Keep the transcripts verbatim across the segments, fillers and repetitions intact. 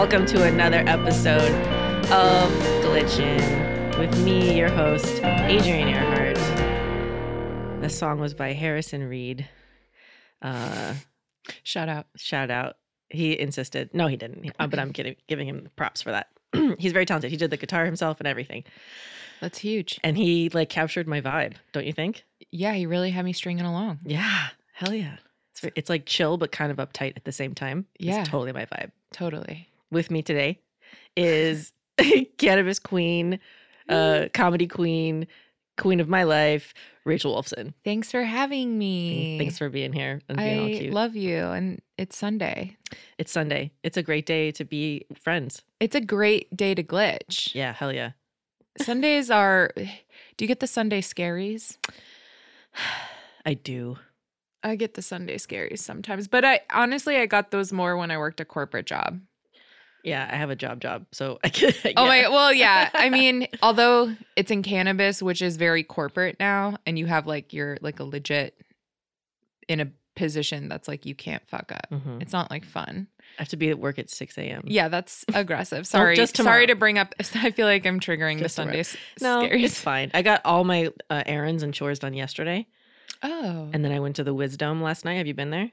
welcome to another episode of Glitchin' with me, your host, Adrian Earhart. The song was by Harrison Reed. Uh, shout out. Shout out. He insisted. No, he didn't. Uh, but I'm kidding, giving him props for that. He's very talented. He did the guitar himself and everything. That's huge. And he like captured my vibe, don't you think? Yeah, he really had me stringing along. Yeah. Hell yeah. It's, it's like chill, but kind of uptight at the same time. Yeah. It's totally my vibe. Totally. With me today is cannabis queen, uh, comedy queen, queen of my life, Rachel Wolfson. Thanks for having me. Thanks for being here and being I all cute. I love you. And it's Sunday. It's Sunday. It's a great day to be friends. It's a great day to glitch. Yeah. Hell yeah. Sundays are, do you get the Sunday scaries? I do. I get the Sunday scaries sometimes, but I honestly, I got those more when I worked a corporate job. Yeah, I have a job job, so I can. Yeah. Oh my, well, yeah. I mean, although it's in cannabis, which is very corporate now, and you have like you're like a legit in a position that's like you can't fuck up. Mm-hmm. It's not like fun. I have to be at work at six a.m. Yeah, that's aggressive. Sorry. Just Sorry to bring up. I feel like I'm triggering just the Sunday s- No, scaries. It's fine. I got all my uh, errands and chores done yesterday. Oh. And then I went to the Wisdom last night. Have you been there?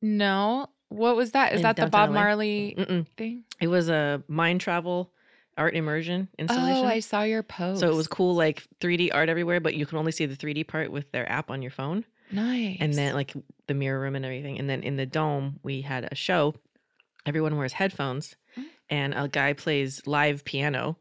No. What was that? Is in that the Bob Marley Mm-mm. thing? It was a mind travel art immersion installation. Oh, I saw your post. So it was cool, like three D art everywhere, but you can only see the three D part with their app on your phone. Nice. And then like the mirror room and everything. And then in the dome, we had a show. Everyone wears headphones mm-hmm. and a guy plays live piano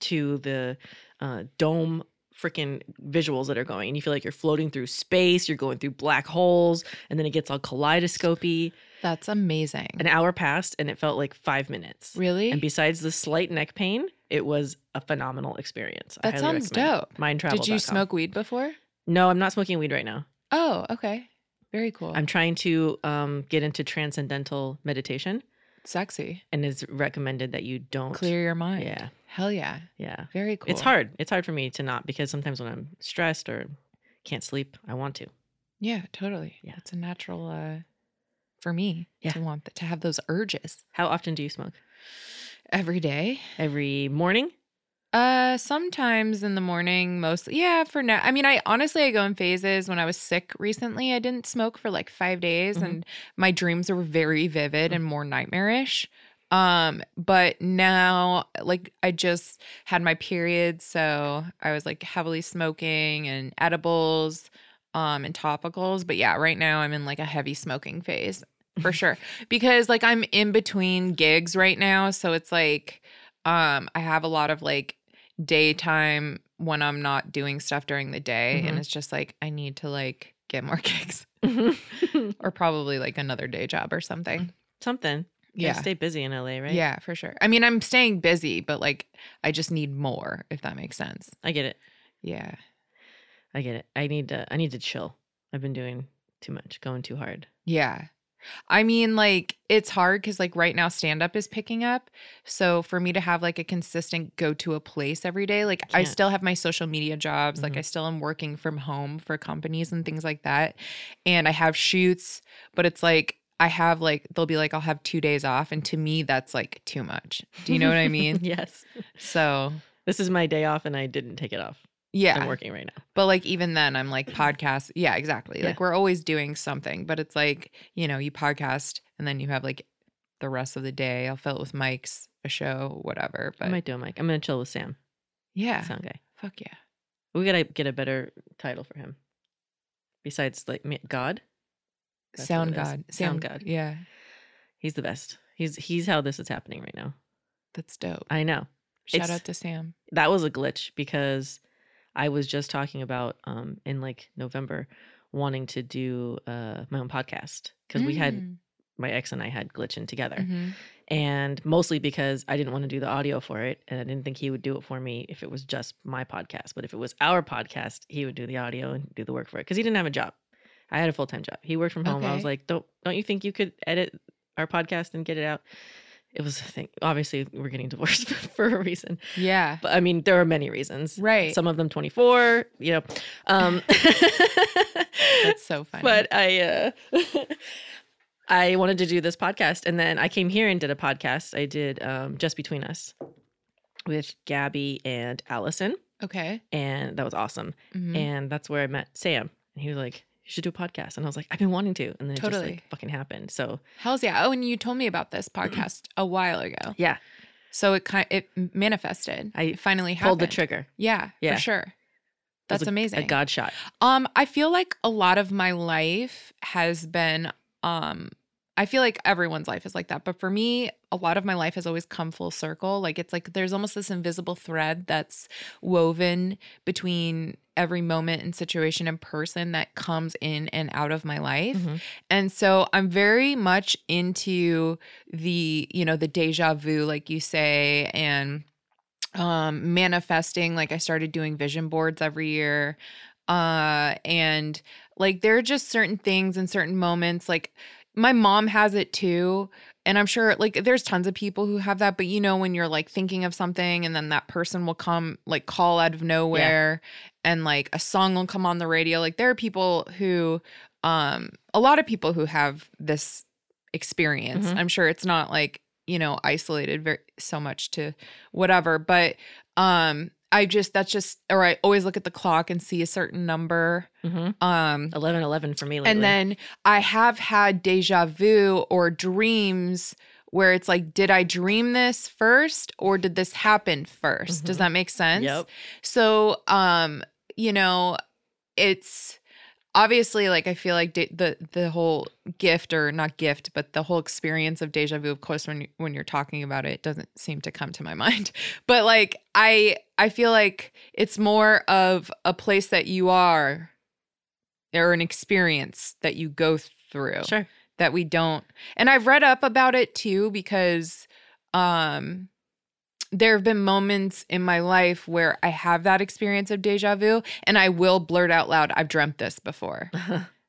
to the uh, dome freaking visuals that are going. And you feel like you're floating through space. You're going through black holes. And then it gets all kaleidoscope-y. That's amazing. An hour passed and it felt like five minutes. Really? And besides the slight neck pain, it was a phenomenal experience. That sounds dope. Mind travel. Did you smoke weed before? No, I'm not smoking weed right now. Oh, okay. Very cool. I'm trying to um, get into transcendental meditation. Sexy. And it's recommended that you don't. Clear your mind. Yeah. Hell yeah. Yeah. Very cool. It's hard. It's hard for me to not, because sometimes when I'm stressed or can't sleep, I want to. Yeah, totally. Yeah. It's a natural uh, for me yeah. to want, the, to have those urges. How often do you smoke? Every day. Every morning? Uh, sometimes in the morning, mostly. Yeah, for now. I mean, I honestly, I go in phases. When I was sick recently, I didn't smoke for like five days mm-hmm. and my dreams were very vivid mm-hmm. and more nightmarish. Um, but now, like, I just had my period, so I was like heavily smoking and edibles, um, and topicals. But yeah, right now I'm in like a heavy smoking phase for sure because like I'm in between gigs right now, so it's like, um, I have a lot of like daytime when I'm not doing stuff during the day, mm-hmm. and it's just like I need to like get more gigs or probably like another day job or something. Something. You yeah, stay busy in L A, right? Yeah, for sure. I mean, I'm staying busy, but like, I just need more. If that makes sense. I get it. Yeah, I get it. I need to. I need to chill. I've been doing too much, going too hard. Yeah, I mean, like it's hard because like right now, stand up is picking up. So for me to have like a consistent go to a place every day, like I, I still have my social media jobs. Mm-hmm. Like I still am working from home for companies and things like that, and I have shoots, but it's like. I have like, they'll be like, I'll have two days off. And to me, that's like too much. Do you know what I mean? Yes. So. This is my day off and I didn't take it off. Yeah. I'm working right now. But like, even then I'm like podcast. Yeah, exactly. Yeah. Like we're always doing something, but it's like, you know, you podcast and then you have like the rest of the day. I'll fill it with mics, a show, whatever. But I might do a mic. I'm going to chill with Sam. Yeah. Sound guy. Fuck yeah. We got to get a better title for him. Besides like God. That's Sound God. Sound, Sound God. Yeah. He's the best. He's he's how this is happening right now. That's dope. I know. Shout it's, out to Sam. That was a glitch because I was just talking about um in like November wanting to do uh my own podcast because mm. we had my ex and I had glitching together. Mm-hmm. And mostly because I didn't want to do the audio for it and I didn't think he would do it for me if it was just my podcast, but if it was our podcast, he would do the audio and do the work for it because he didn't have a job. I had a full-time job. He worked from home. Okay. I was like, don't don't you think you could edit our podcast and get it out? It was a thing. Obviously, we're getting divorced for a reason. Yeah. But I mean, there are many reasons. Right. Some of them twenty-four, you know. Um, That's so funny. But I, uh, I wanted to do this podcast, and then I came here and did a podcast. I did um, Just Between Us with Gabby and Allison. Okay. And that was awesome. Mm-hmm. And that's where I met Sam. And he was like, you should do a podcast. And I was like, I've been wanting to. And then it totally. just like fucking happened. So hells yeah. Oh, and you told me about this podcast a while ago. Yeah. So it kind it manifested. I it finally pulled happened. the trigger. Yeah, yeah, for sure. That's a, amazing. A God shot. Um, I feel like a lot of my life has been um I feel like everyone's life is like that. But for me, a lot of my life has always come full circle. Like it's like there's almost this invisible thread that's woven between every moment and situation and person that comes in and out of my life. Mm-hmm. And so I'm very much into the, you know, the deja vu, like you say, and um, manifesting. Like I started doing vision boards every year. Uh, and like there are just certain things and certain moments. Like my mom has it too. And I'm sure like there's tons of people who have that, but you know, when you're like thinking of something and then that person will come like call out of nowhere yeah. and like a song will come on the radio. Like there are people who, um, a lot of people who have this experience. Mm-hmm. I'm sure it's not like, you know, isolated very, so much to whatever, but, um, I just, that's just, or I always look at the clock and see a certain number. Mm-hmm. Um, eleven eleven for me lately. And then I have had deja vu or dreams where it's like, did I dream this first or did this happen first? Mm-hmm. Does that make sense? Yep. So, um, you know, it's obviously like, I feel like de- the, the whole gift or not gift, but the whole experience of deja vu, of course, when, you, when you're talking about it, it doesn't seem to come to my mind, but like, I, I feel like it's more of a place that you are or an experience that you go through sure. that we don't. And I've read up about it too, because um, there have been moments in my life where I have that experience of deja vu and I will blurt out loud, I've dreamt this before.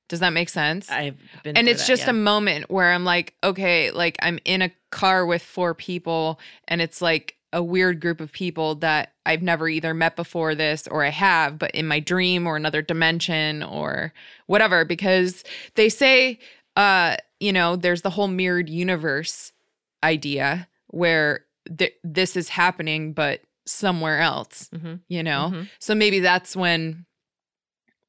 Does that make sense? I've been and it's that, just yeah. a moment where I'm like, okay, like I'm in a car with four people and it's like a weird group of people that I've never either met before this or I have, but in my dream or another dimension or whatever, because they say, uh, you know, there's the whole mirrored universe idea where th- this is happening, but somewhere else, mm-hmm. you know? Mm-hmm. So maybe that's when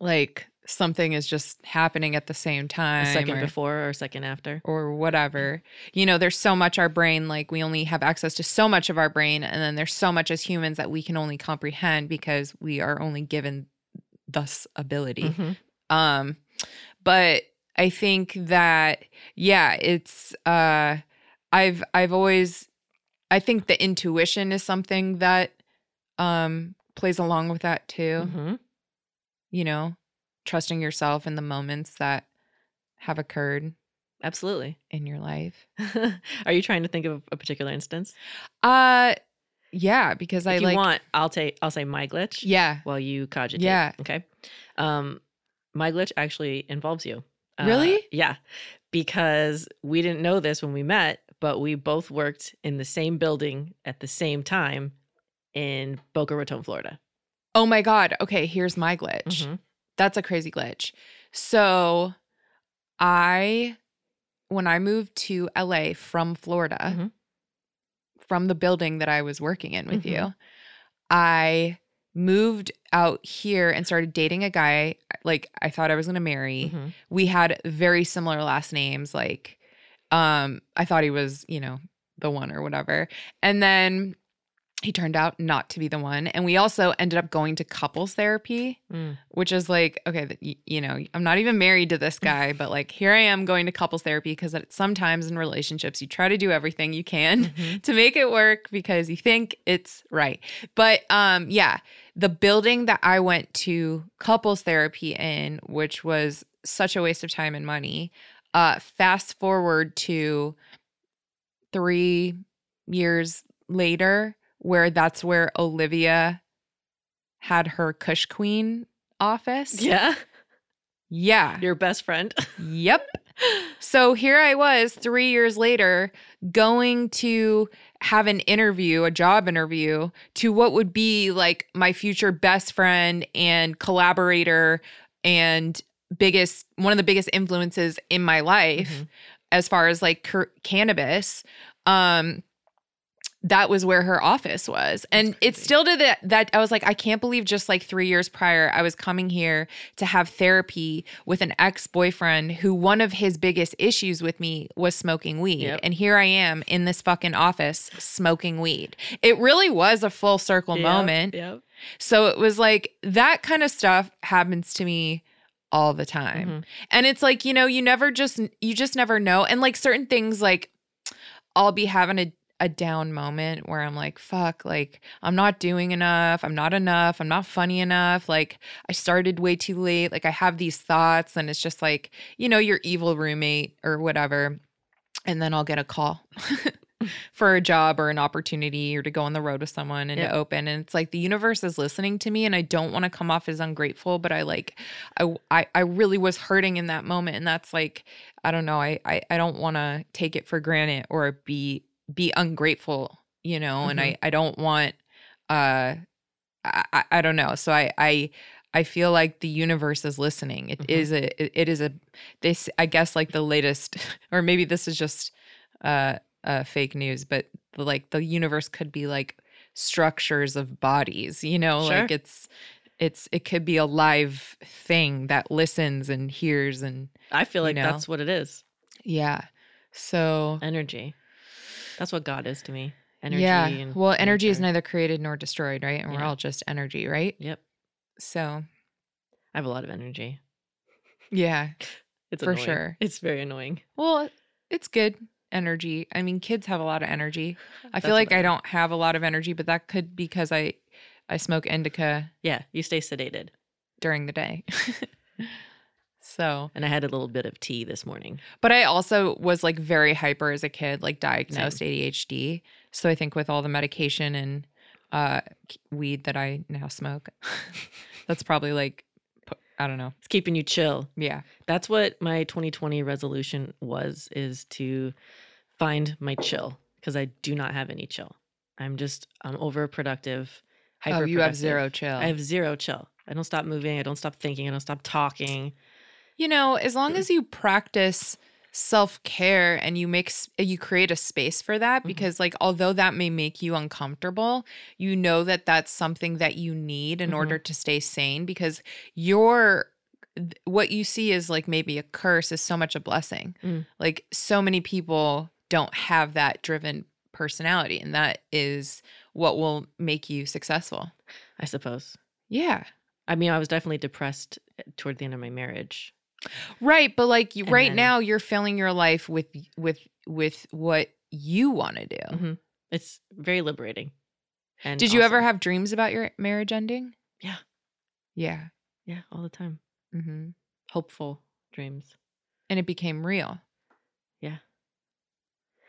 like something is just happening at the same time. A second or, before or second after. Or whatever. You know, there's so much our brain, like we only have access to so much of our brain, and then there's so much as humans that we can only comprehend because we are only given this ability. Mm-hmm. Um, but I think that, yeah, it's, uh, I've, I've always, I think the intuition is something that um, plays along with that too, mm-hmm. you know? Trusting yourself in the moments that have occurred. Absolutely. In your life. Are you trying to think of a particular instance? Uh, yeah, because if I you like. If you want, I'll, ta- I'll say my glitch. Yeah. While you cogitate. Yeah. Okay. Um, my glitch actually involves you. Uh, really? Yeah. Because we didn't know this when we met, but we both worked in the same building at the same time in Boca Raton, Florida. Oh my God. Okay. Here's my glitch. Mm-hmm. That's a crazy glitch. So I, when I moved to L A from Florida, mm-hmm. from the building that I was working in with mm-hmm. you, I moved out here and started dating a guy, like I thought I was going to marry. Mm-hmm. We had very similar last names. Like um, I thought he was, you know, the one or whatever. And then he turned out not to be the one. And we also ended up going to couples therapy, mm. which is like, okay, you, you know, I'm not even married to this guy, but like here I am going to couples therapy because sometimes in relationships you try to do everything you can mm-hmm. to make it work because you think it's right. But um, yeah, the building that I went to couples therapy in, which was such a waste of time and money, uh, fast forward to three years later, where that's where Olivia had her Kush Queen office. Yeah. Yeah. Your best friend. Yep. So here I was three years later going to have an interview, a job interview, to what would be like my future best friend and collaborator and biggest, one of the biggest influences in my life. Mm-hmm. as far as like cur- cannabis, um, that was where her office was. And it's still to that, that I was like, I can't believe just like three years prior, I was coming here to have therapy with an ex-boyfriend who one of his biggest issues with me was smoking weed. Yep. And here I am in this fucking office smoking weed. It really was a full circle yep, moment. Yep. So it was like that kind of stuff happens to me all the time. Mm-hmm. And it's like, you know, you never just, you just never know. And like certain things, like I'll be having a a down moment where I'm like, fuck, like I'm not doing enough. I'm not enough. I'm not funny enough. Like I started way too late. Like I have these thoughts and it's just like, you know, your evil roommate or whatever. And then I'll get a call for a job or an opportunity or to go on the road with someone and yeah. to open. And it's like the universe is listening to me and I don't want to come off as ungrateful, but I like, I, I, I really was hurting in that moment. And that's like, I don't know. I, I, I don't want to take it for granted or be be ungrateful, you know, mm-hmm. and I, I don't want, uh, I, I don't know. So I, I, I feel like the universe is listening. It mm-hmm. is a, it, it is a, this, I guess like the latest, or maybe this is just, uh, uh, fake news, but the, like the universe could be like structures of bodies, you know, sure. like it's, it's, it could be a live thing that listens and hears. And I feel like you know. That's what it is. Yeah. So energy. That's what God is to me. Energy. Yeah. And well, energy nature. Is neither created nor destroyed, right? And yeah. we're all just energy, right? Yep. So. I have a lot of energy. Yeah. It's for annoying. Sure. It's very annoying. Well, it's good energy. I mean, kids have a lot of energy. I feel like I, I don't have a lot of energy, but that could be because I, I smoke indica. Yeah. You stay sedated. During the day. So, and I had a little bit of tea this morning. But I also was like very hyper as a kid, like diagnosed Same. A D H D. So I think with all the medication and uh, weed that I now smoke, that's probably like, I don't know. It's keeping you chill. Yeah. That's what my twenty twenty resolution was, is to find my chill, because I do not have any chill. I'm just, I'm overproductive, hyper. Oh, you have zero chill. I have zero chill. I don't stop moving. I don't stop thinking. I don't stop talking. You know, as long as you practice self-care and you make you create a space for that, because mm-hmm. like although that may make you uncomfortable, you know that that's something that you need in mm-hmm. order to stay sane, because your what you see is like maybe a curse is so much a blessing. Mm. Like so many people don't have that driven personality, and that is what will make you successful, I suppose. Yeah. I mean, I was definitely depressed toward the end of my marriage. Right, but like you, right then, now you're filling your life with with with what you want to do. Mm-hmm. It's very liberating. And did also, you ever have dreams about your marriage ending? Yeah, yeah, yeah, all the time. Mm-hmm. Hopeful dreams, and it became real. Yeah,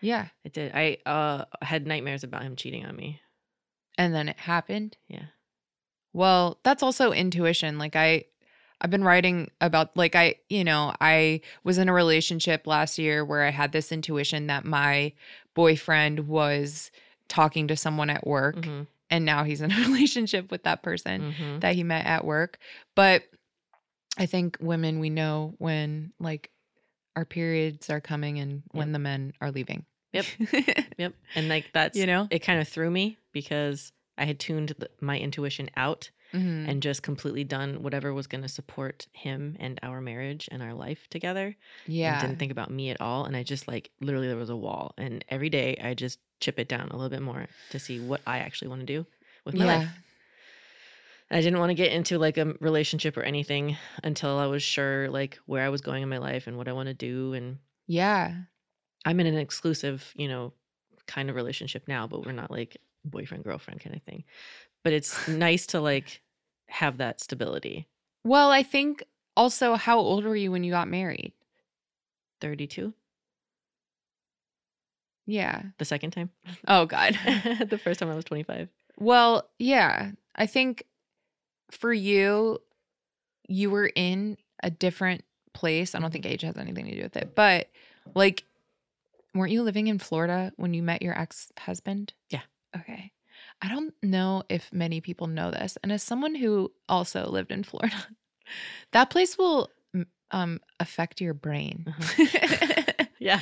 yeah, it did. I uh, had nightmares about him cheating on me, and then it happened. Yeah. Well, that's also intuition. Like I. I've been writing about, like, I, you know, I was in a relationship last year where I had this intuition that my boyfriend was talking to someone at work, mm-hmm. and now he's in a relationship with that person mm-hmm. that he met at work. But I think women, we know when, like, our periods are coming and when yep. the men are leaving. Yep. Yep. And, like, that's, you know, it kind of threw me because I had tuned the, my intuition out. Mm-hmm. And just completely done whatever was going to support him and our marriage and our life together. Yeah. And didn't think about me at all. And I just like literally there was a wall. And every day I just chip it down a little bit more to see what I actually want to do with my yeah. life. And I didn't want to get into like a relationship or anything until I was sure like where I was going in my life and what I want to do. And yeah, I'm in an exclusive, you know, kind of relationship now, but we're not like boyfriend, girlfriend kind of thing. But it's nice to like have that stability. Well, I think also, how old were you when you got married? thirty-two. Yeah. The second time? Oh, God. The first time I was twenty-five. Well, yeah. I think for you, you were in a different place. I don't think age has anything to do with it. But like, weren't you living in Florida when you met your ex-husband? Yeah. Okay. I don't know if many people know this. And as someone who also lived in Florida, that place will um, affect your brain. Uh-huh. Yeah.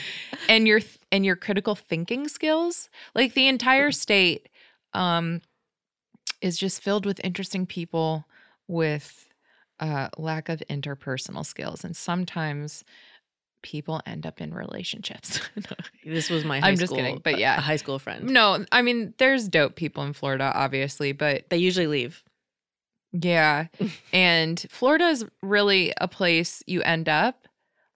And your and your critical thinking skills. Like the entire state um, is just filled with interesting people with uh, lack of interpersonal skills. And sometimes people end up in relationships. This was my high I'm school. I'm just kidding, but yeah. A high school friend. No, I mean, there's dope people in Florida, obviously, but. They usually leave. Yeah. And Florida is really a place you end up.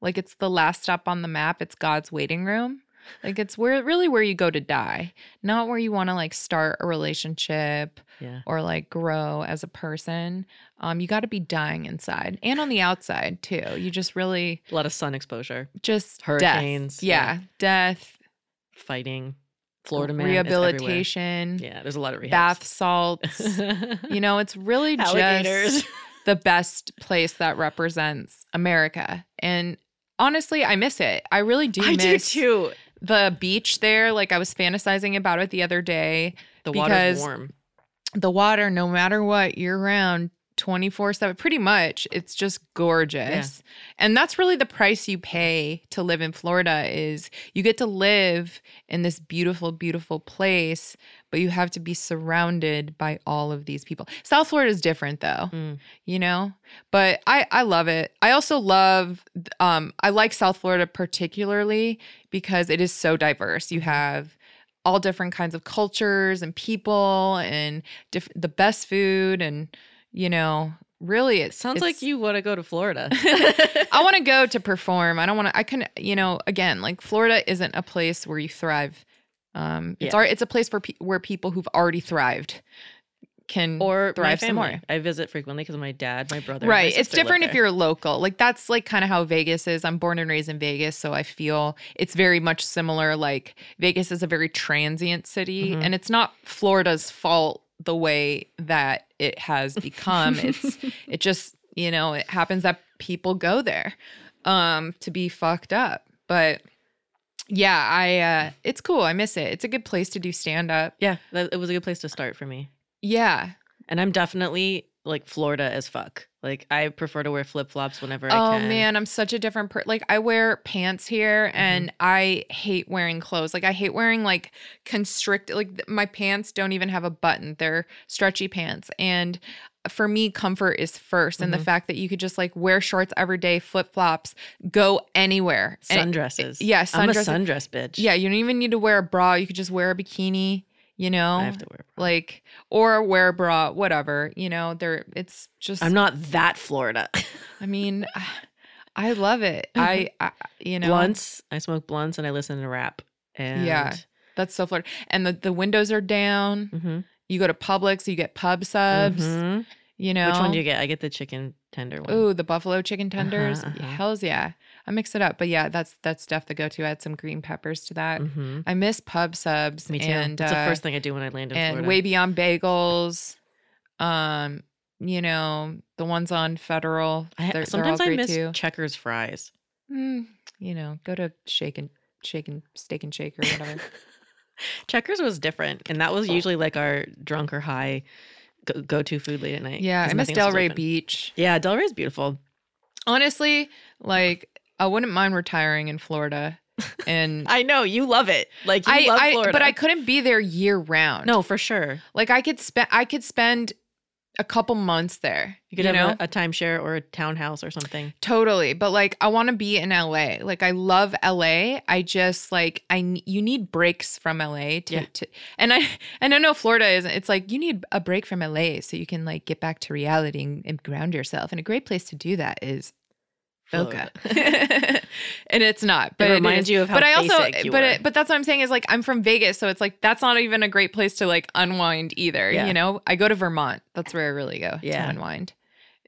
Like, it's the last stop on the map. It's God's waiting room. Like, it's where really where you go to die, not where you want to, like, start a relationship yeah. or, like, grow as a person. Um, you got to be dying inside and on the outside, too. You just really... A lot of sun exposure. Just hurricanes. Death. Yeah. yeah. Death. Fighting. Florida man rehabilitation. Yeah, there's a lot of rehabs. Bath salts. You know, it's really just the best place that represents America. And honestly, I miss it. I really do I miss do too. The beach there. Like, I was fantasizing about it the other day. The water's warm. The water, no matter what, year-round, twenty-four seven, pretty much. It's just gorgeous. Yeah. And that's really the price you pay to live in Florida is you get to live in this beautiful, beautiful place, but you have to be surrounded by all of these people. South Florida is different, though, mm. you know? But I, I love it. I also love um, – I like South Florida particularly because it is so diverse. You have – all different kinds of cultures and people and diff- the best food and, you know, really it sounds like you want to go to Florida. I want to go to perform. I don't want to, I can, you know, again, like Florida isn't a place where you thrive. Um, yeah. It's our, it's a place for pe- where people who've already thrived can or thrive some more. I visit frequently because of my dad, my brother. Right. My it's different if you're local. Like that's like kind of how Vegas is. I'm born and raised in Vegas, so I feel it's very much similar. Like Vegas is a very transient city, mm-hmm. and it's not Florida's fault the way that it has become. It's it just, you know, it happens that people go there um, to be fucked up. But yeah, I uh, it's cool. I miss it. It's a good place to do stand up. Yeah, it was a good place to start for me. Yeah. And I'm definitely like Florida as fuck. Like I prefer to wear flip-flops whenever oh, I can. Oh man, I'm such a different person. Like I wear pants here mm-hmm. and I hate wearing clothes. Like I hate wearing like constricted, like my pants don't even have a button. They're stretchy pants. And for me, comfort is first. Mm-hmm. And the fact that you could just like wear shorts every day, flip-flops, go anywhere. Sundresses. And, yeah, sundresses. I'm a sundress bitch. Yeah, you don't even need to wear a bra. You could just wear a bikini. You know, I have to wear a bra. Like, or wear a bra, whatever, you know, there, it's just. I'm not that Florida. I mean, I love it. I, I, you know. Blunts, I smoke blunts and I listen to rap. And yeah, that's so Florida. And the, the windows are down. Mm-hmm. You go to Publix, you get pub subs, mm-hmm. you know. Which one do you get? I get the chicken tender one. Ooh, the buffalo chicken tenders. Uh-huh, uh-huh. Hells yeah. I mix it up, but yeah, that's that's stuff to go to. Add some green peppers to that. Mm-hmm. I miss pub subs. Me too. And, that's uh, the first thing I do when I land in and Florida. And Way Beyond Bagels, um, you know, the ones on Federal. I, sometimes I miss too. Checkers fries. Mm, you know, go to Shake and Shake and Steak and Shake or whatever. Checkers was different, and that was usually like our drunk or high go- go-to food late at night. Yeah, I miss Delray Beach. Yeah, Delray's beautiful. Honestly, like. I wouldn't mind retiring in Florida. And I know you love it. Like you I, love I, Florida. But I couldn't be there year round. No, for sure. Like I could spend I could spend a couple months there. You could you have a, a timeshare or a townhouse or something. Totally. But like I want to be in L A. Like I love L A. I just like I you need breaks from L A to, yeah. to and I and I know Florida isn't. It's like you need a break from L A so you can like get back to reality and, and ground yourself. And a great place to do that is Boca. And it's not, but it reminds it you of how but I also, basic you but it, but that's what I'm saying is like I'm from Vegas, so it's like that's not even a great place to like unwind either. Yeah. You know, I go to Vermont. That's where I really go yeah. to unwind.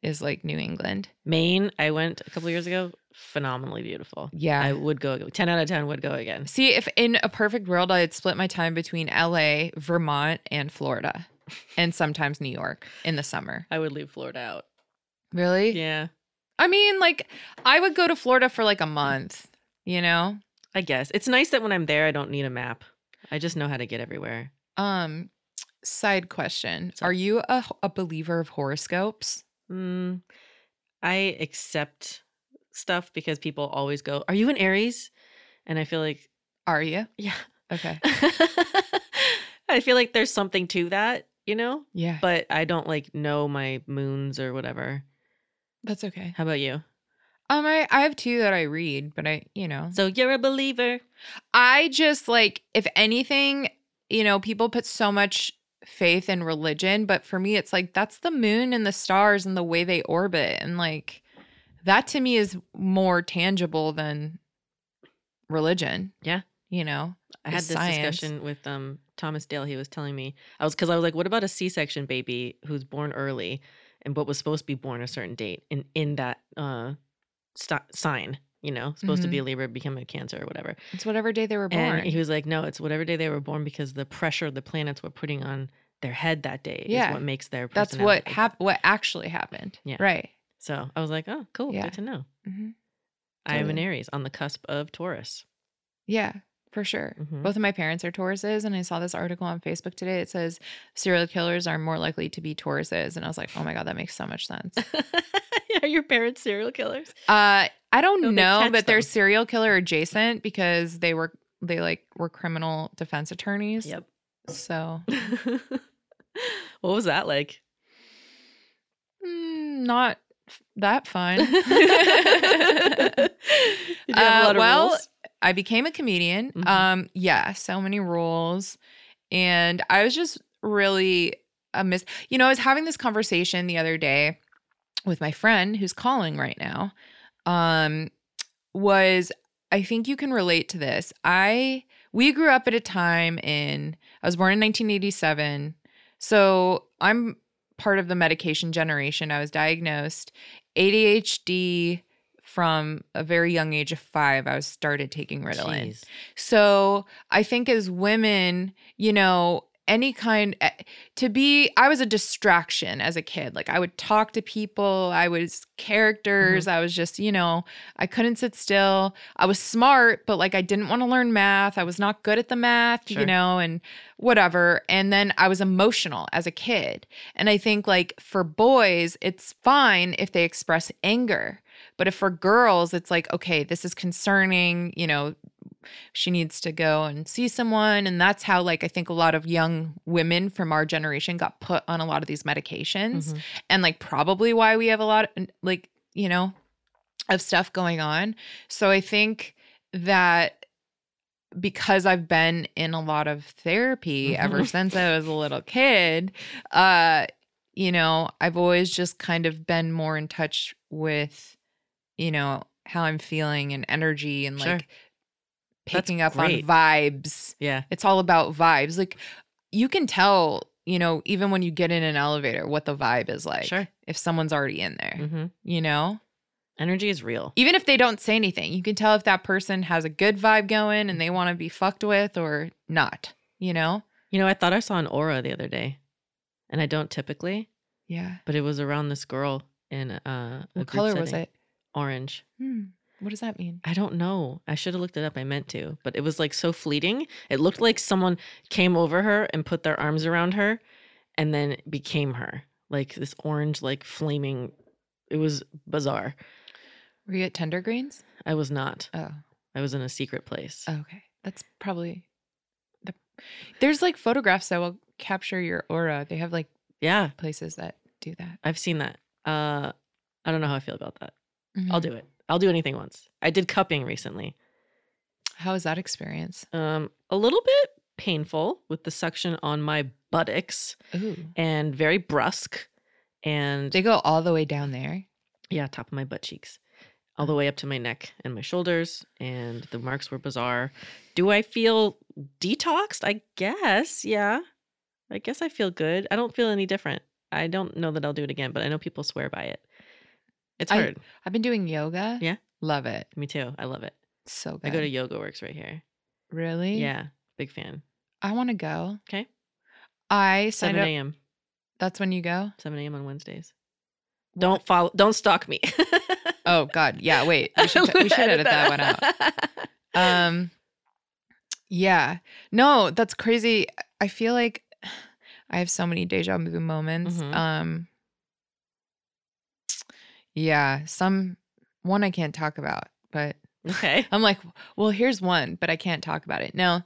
Is like New England, Maine. I went a couple years ago. Phenomenally beautiful. Yeah, I would go. Ten out of ten would go again. See, if in a perfect world, I'd split my time between L A, Vermont, and Florida, and sometimes New York in the summer. I would leave Florida out. Really? Yeah. I mean, like, I would go to Florida for, like, a month, you know? I guess. It's nice that when I'm there, I don't need a map. I just know how to get everywhere. Um, side question. Sorry. Are you a, a believer of horoscopes? Mm, I accept stuff because people always go, are you an Aries? And I feel like... Are you? Yeah. Okay. I feel like there's something to that, you know? Yeah. But I don't, like, know my moons or whatever. That's okay. How about you? Um, I, I have two that I read, but I, you know. So you're a believer. I just, like, if anything, you know, people put so much faith in religion, but for me, it's like, that's the moon and the stars and the way they orbit. And, like, that to me is more tangible than religion. Yeah. You know, I had this science. discussion with um Thomas Dale. He was telling me, I was, because I was like, what about a C-section baby who's born early and but was supposed to be born a certain date in, in that, uh, St- sign, you know, supposed mm-hmm. to be a Libra, become a Cancer or whatever. It's whatever day they were born. And he was like, no, it's whatever day they were born, because the pressure the planets were putting on their head that day yeah. is what makes their personality. That's what hap- what actually happened. Yeah. Right. So I was like, oh, cool. Yeah. Good to know. Mm-hmm. I totally. am an Aries on the cusp of Taurus. Yeah, for sure. Mm-hmm. Both of my parents are Tauruses, and I saw this article on Facebook today. It says serial killers are more likely to be Tauruses. And I was like, oh my God, that makes so much sense. Are your parents serial killers? Uh, I don't so know, they but them. They're serial killer adjacent because they were they like were criminal defense attorneys. Yep. So, what was that like? Mm, not f- that fun. Did you have uh, a lot of well, rules? I became a comedian. Mm-hmm. Um, yeah, so many rules, and I was just really a miss. You know, I was having this conversation the other day with my friend who's calling right now, um, was, I think you can relate to this. I, we grew up at a time in, I was born in nineteen eighty-seven. So I'm part of the medication generation. I was diagnosed A D H D from a very young age of five. I was started taking Ritalin. Jeez. So I think as women, you know, any kind to be, I was a distraction as a kid. Like I would talk to people. I was characters. Mm-hmm. I was just, you know, I couldn't sit still. I was smart, but like, I didn't want to learn math. I was not good at the math, sure. you know, and whatever. And then I was emotional as a kid. And I think like for boys, it's fine if they express anger, but if for girls, it's like, okay, this is concerning, you know, she needs to go and see someone. And that's how, like, I think a lot of young women from our generation got put on a lot of these medications mm-hmm. and, like, probably why we have a lot of, like, you know, of stuff going on. So I think that because I've been in a lot of therapy mm-hmm. ever since I was a little kid, uh, you know, I've always just kind of been more in touch with, you know, how I'm feeling and energy and, sure. like, picking That's up great. on vibes. Yeah. It's all about vibes. Like you can tell, you know, even when you get in an elevator, what the vibe is like. Sure. If someone's already in there, mm-hmm. you know? Energy is real. Even if they don't say anything, you can tell if that person has a good vibe going and they want to be fucked with or not, you know? You know, I thought I saw an aura the other day, and I don't typically. Yeah. But it was around this girl in uh, a What color setting. was it? Orange. Hmm. What does that mean? I don't know. I should have looked it up. I meant to, but it was like so fleeting. It looked like someone came over her and put their arms around her and then became her. Like this orange, like flaming. It was bizarre. Were you at Tender Greens? I was not. Oh. I was in a secret place. Oh, okay. That's probably... The... There's like photographs that will capture your aura. They have like yeah places that do that. I've seen that. Uh, I don't know how I feel about that. Mm-hmm. I'll do it. I'll do anything once. I did cupping recently. How was that experience? Um, a little bit painful with the suction on my buttocks. Ooh. And very brusque. And they go all the way down there? Yeah, top of my butt cheeks. All the way up to my neck and my shoulders. And the marks were bizarre. Do I feel detoxed? I guess, yeah. I guess I feel good. I don't feel any different. I don't know that I'll do it again, but I know people swear by it. It's hard. I, I've been doing yoga. Yeah. Love it. Me too. I love it. So good. I go to Yoga Works right here. Really? Yeah. Big fan. I want to go. Okay. I signed up. seven a.m. That's when you go? seven a.m. on Wednesdays. What? Don't follow. Don't stalk me. Oh, God. Yeah. Wait. We should, we should edit that one out. Um. Yeah. No, that's crazy. I feel like I have so many deja vu moments. Mm-hmm. Um. Yeah, some one I can't talk about, but Okay. I'm like, well, here's one, but I can't talk about it. No,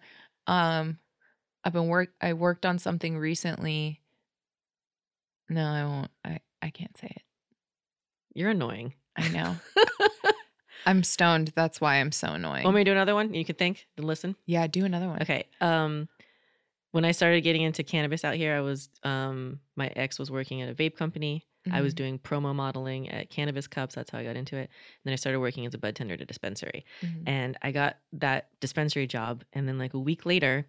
um, I've been work. I worked on something recently. No, I won't. I, I can't say it. You're annoying. I know. I'm stoned. That's why I'm so annoying. Want me to do another one? You can think and listen. Yeah, do another one. Okay. Um, when I started getting into cannabis out here, I was um, my ex was working at a vape company. Mm-hmm. I was doing promo modeling at Cannabis Cups. That's how I got into it. And then I started working as a bud tender at a dispensary. Mm-hmm. And I got that dispensary job. And then like a week later,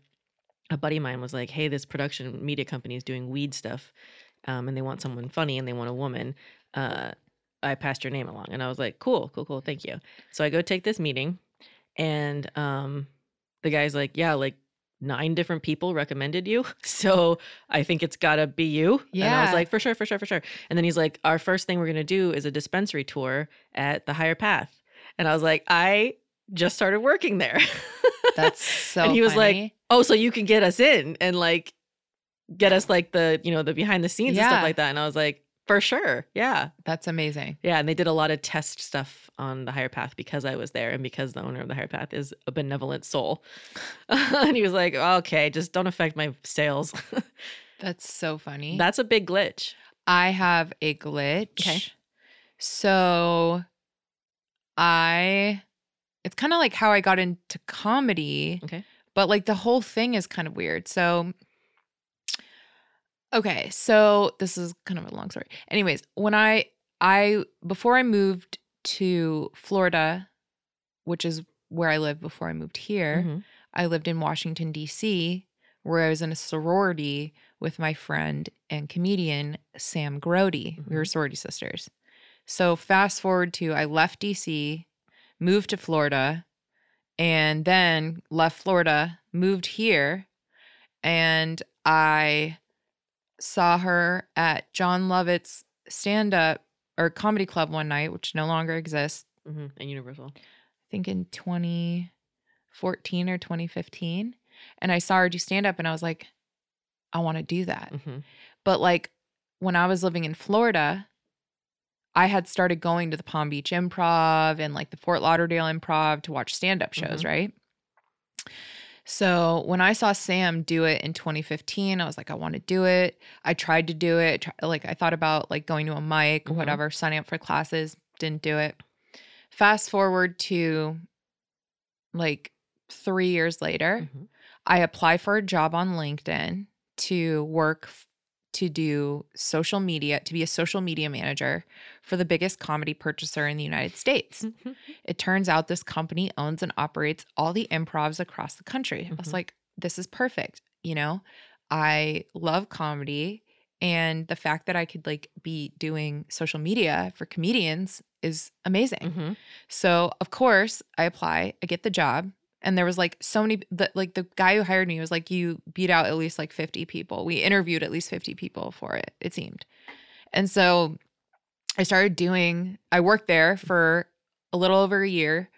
a buddy of mine was like, hey, this production media company is doing weed stuff. Um, and they want someone funny and they want a woman. Uh, I passed your name along. And I was like, cool, cool, cool. Thank you. So I go take this meeting. And um, the guy's like, yeah, like, nine different people recommended you. So I think it's gotta be you. Yeah. And I was like, for sure, for sure, for sure. And then he's like, our first thing we're gonna do is a dispensary tour at the Higher Path. And I was like, I just started working there. That's so And he was funny. Like, oh, so you can get us in and like get us like the, you know, the behind the scenes yeah. and stuff like that. And I was like, for sure. Yeah. That's amazing. Yeah. And they did a lot of test stuff on the Higher Path because I was there and because the owner of the Higher Path is a benevolent soul. And he was like, okay, just don't affect my sales. That's so funny. That's a big glitch. I have a glitch. Okay. So I, it's kind of like how I got into comedy. Okay. But like the whole thing is kind of weird. So okay, so this is kind of a long story. Anyways, when I, I, before I moved to Florida, which is where I lived before I moved here, mm-hmm. I lived in Washington, D C, where I was in a sorority with my friend and comedian, Sam Grody. Mm-hmm. We were sorority sisters. So fast forward to, I left D C, moved to Florida, and then left Florida, moved here, and I saw her at John Lovett's stand-up or comedy club one night, which no longer exists. Mm-hmm. And Universal. I think in twenty fourteen or twenty fifteen. And I saw her do stand-up and I was like, I want to do that. Mm-hmm. But like when I was living in Florida, I had started going to the Palm Beach Improv and like the Fort Lauderdale Improv to watch stand-up shows, mm-hmm. right? So when I saw Sam do it in twenty fifteen, I was like, I want to do it. I tried to do it. Try, like I thought about like going to a mic or mm-hmm. whatever, signing up for classes, didn't do it. Fast forward to like three years later, mm-hmm. I apply for a job on LinkedIn to work f- to do social media, to be a social media manager for the biggest comedy purchaser in the United States. Mm-hmm. It turns out this company owns and operates all the improvs across the country. Mm-hmm. I was like, this is perfect. You know, I love comedy, and the fact that I could like be doing social media for comedians is amazing. Mm-hmm. So of course I apply, I get the job. And there was like so many, the, like the guy who hired me was like, you beat out at least like fifty people. We interviewed at least fifty people for it, it seemed. And so I started doing, I worked there for a little over a year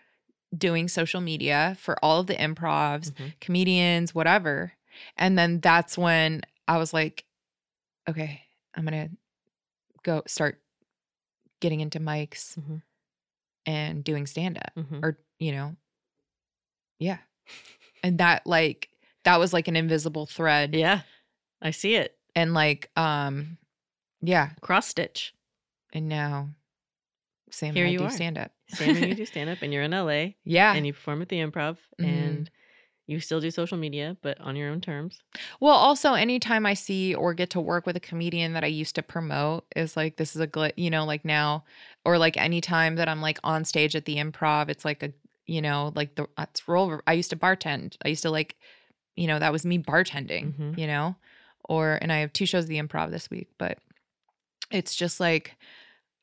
doing social media for all of the improvs, mm-hmm. comedians, whatever. And then that's when I was like, okay, I'm going to go start getting into mics mm-hmm. and doing stand-up mm-hmm. or, you know. Yeah. And that like, that was like an invisible thread. Yeah. I see it. And like, um, yeah. Cross stitch. And now Sam Here and I you do are. stand up. Sam and you do stand up and you're in L A. Yeah. And you perform at the Improv mm-hmm. and you still do social media, but on your own terms. Well, also anytime I see or get to work with a comedian that I used to promote is like, this is a glit, you know, like now, or like anytime that I'm like on stage at the Improv, it's like a, you know, like the that's role. I used to bartend. I used to like, you know, that was me bartending, mm-hmm. you know, or, and I have two shows at the Improv this week, but it's just like,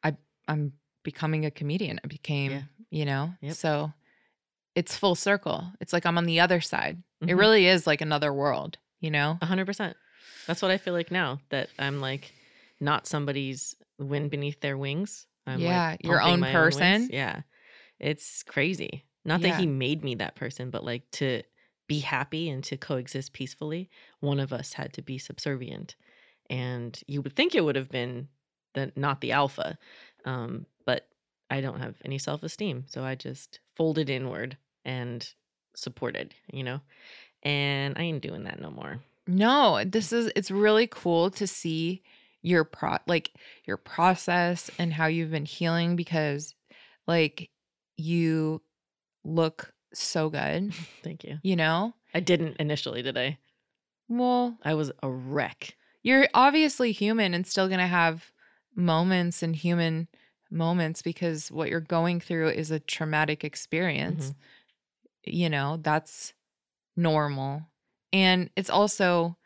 I, I'm becoming a comedian. I became, yeah. you know, yep. so it's full circle. It's like, I'm on the other side. Mm-hmm. It really is like another world, you know, a hundred percent. That's what I feel like now that I'm like not somebody's wind beneath their wings. I'm yeah. Like your own person. Own yeah. It's crazy. Not that yeah. he made me that person, but like to be happy and to coexist peacefully, one of us had to be subservient. And you would think it would have been the, not the alpha. Um, but I don't have any self-esteem. So I just folded inward and supported, you know, and I ain't doing that no more. No, this is, it's really cool to see your pro like your process and how you've been healing, because like you look so good. Thank you. You know, I didn't initially, did I? Well, I was a wreck. You're obviously human and still going to have moments and human moments, because what you're going through is a traumatic experience. Mm-hmm. You know, that's normal. And it's also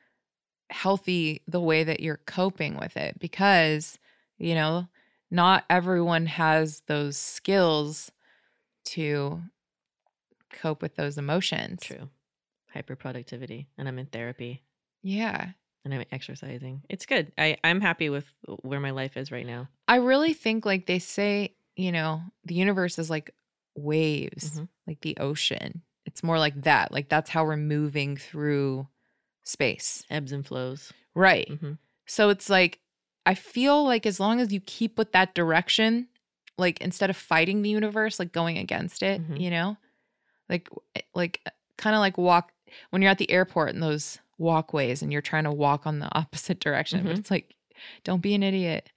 healthy the way that you're coping with it, because, you know, not everyone has those skills to cope with those emotions. True. Hyperproductivity. And I'm in therapy. Yeah. And I'm exercising. It's good. I, I'm happy with where my life is right now. I really think, like they say, you know, the universe is like waves, mm-hmm. like the ocean. It's more like that. Like that's how we're moving through space. Ebbs and flows. Right. Mm-hmm. So it's like, I feel like as long as you keep with that direction, like instead of fighting the universe, like going against it, mm-hmm. you know, like, like kind of like walk when you're at the airport and those walkways and you're trying to walk on the opposite direction. Mm-hmm. But it's like, don't be an idiot.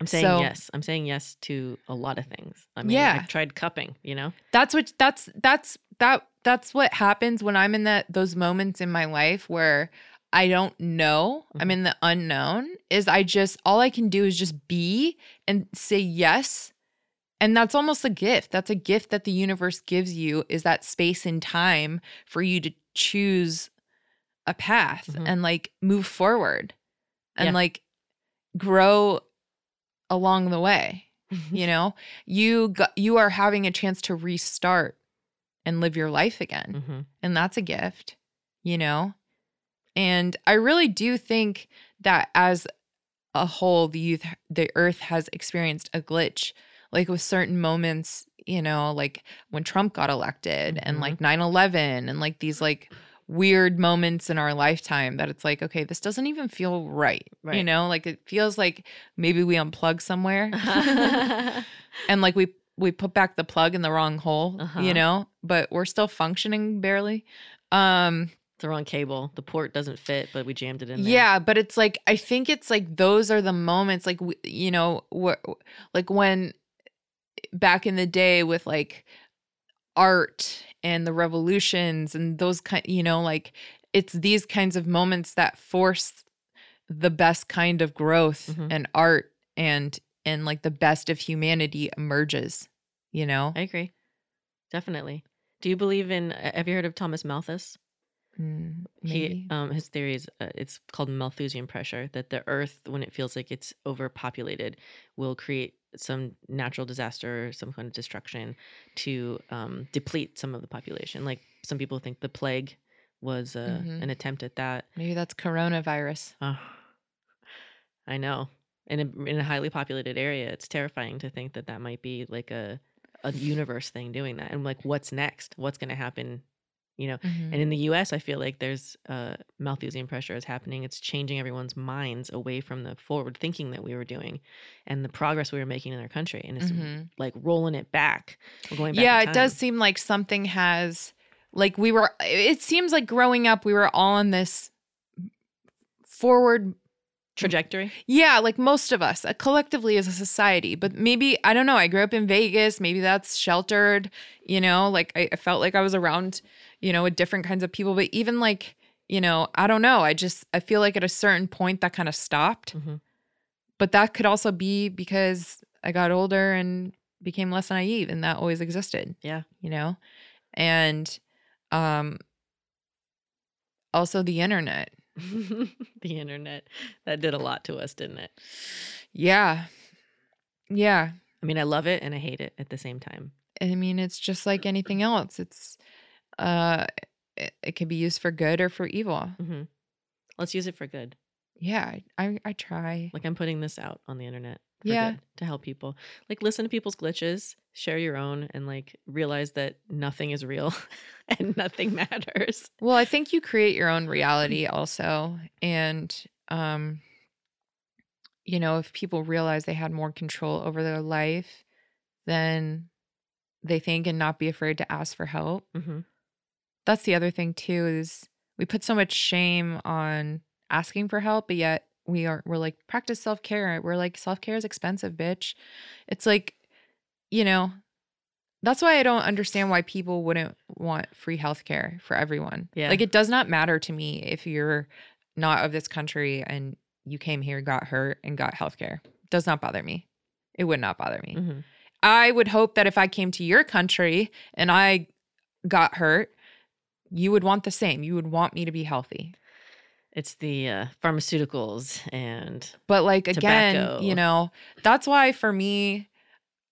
I'm saying so, yes. I'm saying yes to a lot of things. I mean, yeah. I've tried cupping, you know? That's what, that's, that's, that, that's what happens when I'm in that, those moments in my life where I don't know, mm-hmm. I'm in the unknown, is I just, all I can do is just be and say yes. And that's almost a gift. That's a gift that the universe gives you, is that space and time for you to choose a path, mm-hmm. and like move forward and yeah. like grow along the way, you know, you got, you are having a chance to restart and live your life again. Mm-hmm. And that's a gift, you know? And I really do think that as a whole, the youth, the earth has experienced a glitch, like with certain moments, you know, like when Trump got elected, mm-hmm. and like nine eleven and like these like weird moments in our lifetime that it's like, okay, this doesn't even feel right, right. You know, like it feels like maybe we unplug somewhere and like we we put back the plug in the wrong hole, uh-huh. you know, but we're still functioning barely. Um, the wrong cable, the port doesn't fit, but we jammed it in there. Yeah, but it's like, I think it's like those are the moments, like, we, you know, wh- like when back in the day with like art and the revolutions and those kind, you know, like it's these kinds of moments that force the best kind of growth, mm-hmm. and art and and like the best of humanity emerges, you know? I agree. Definitely. Do you believe in, have you heard of Thomas Malthus? Mm, he um his theory is uh, it's called Malthusian pressure, that the earth, when it feels like it's overpopulated, will create some natural disaster or some kind of destruction to um, deplete some of the population. Like some people think the plague was uh, mm-hmm. an attempt at that. Maybe that's coronavirus. Oh, I know. In a, in a highly populated area, it's terrifying to think that that might be like a, a universe thing doing that. And like, what's next? What's going to happen? You know, mm-hmm. and in the U S, I feel like there's uh, Malthusian pressure is happening. It's changing everyone's minds away from the forward thinking that we were doing and the progress we were making in our country. And it's mm-hmm. like rolling it back. We're going back yeah, it does seem like something has, like we were, it seems like growing up, we were all on this forward trajectory. Yeah, like most of us, uh, collectively as a society. But maybe, I don't know, I grew up in Vegas. Maybe that's sheltered, you know, like I, I felt like I was around, you know, with different kinds of people. But even like, you know, I don't know. I just, I feel like at a certain point that kind of stopped. Mm-hmm. But that could also be because I got older and became less naive, and that always existed. Yeah. You know? And um, also the internet. The internet. That did a lot to us, didn't it? Yeah. Yeah. I mean, I love it and I hate it at the same time. I mean, it's just like anything else. It's, Uh, it, it can be used for good or for evil. Mm-hmm. Let's use it for good. Yeah, I I try. Like I'm putting this out on the internet for yeah. good, to help people. Like listen to people's glitches, share your own, and like realize that nothing is real and nothing matters. Well, I think you create your own reality also. And, um, you know, if people realize they had more control over their life, than they think and not be afraid to ask for help. Mm-hmm. That's the other thing too, is we put so much shame on asking for help, but yet we aren't, we're like, practice self-care. We're like, self-care is expensive, bitch. It's like, you know, that's why I don't understand why people wouldn't want free healthcare for everyone. Yeah. Like, it does not matter to me if you're not of this country and you came here, got hurt, and got healthcare. It does not bother me. It would not bother me. Mm-hmm. I would hope that if I came to your country and I got hurt, you would want the same. You would want me to be healthy. It's the uh, pharmaceuticals and But like, again, tobacco. You know, that's why for me,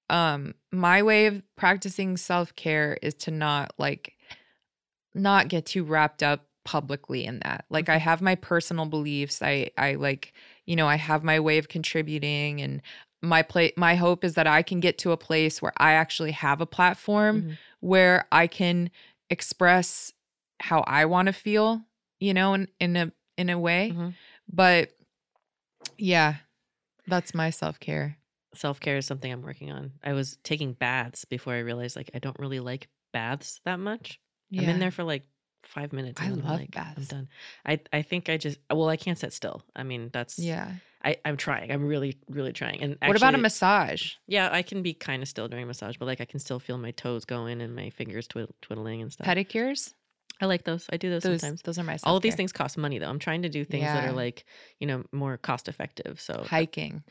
um, my way of practicing self-care is to not like, not get too wrapped up publicly in that. Like, I have my personal beliefs. I, I like, you know, I have my way of contributing, and my pla- my hope is that I can get to a place where I actually have a platform mm-hmm. where I can express how I want to feel, you know, in, in a, in a way. Mm-hmm. But yeah, that's my self-care. Self-care is something I'm working on. I was taking baths before I realized, like, I don't really like baths that much. Yeah. I'm in there for like five minutes. And I love I'm like, baths. I'm done. I, I think I just, well, I can't sit still. I mean, that's, yeah. I, I'm trying. I'm really, really trying. And actually, what about a massage? Yeah, I can be kind of still during massage, but like, I can still feel my toes going and my fingers twidd- twiddling and stuff. Pedicures? I like those. I do those, those sometimes. Those are my self-care. All of these things cost money, though. I'm trying to do things yeah. that are like, you know, more cost effective. So hiking.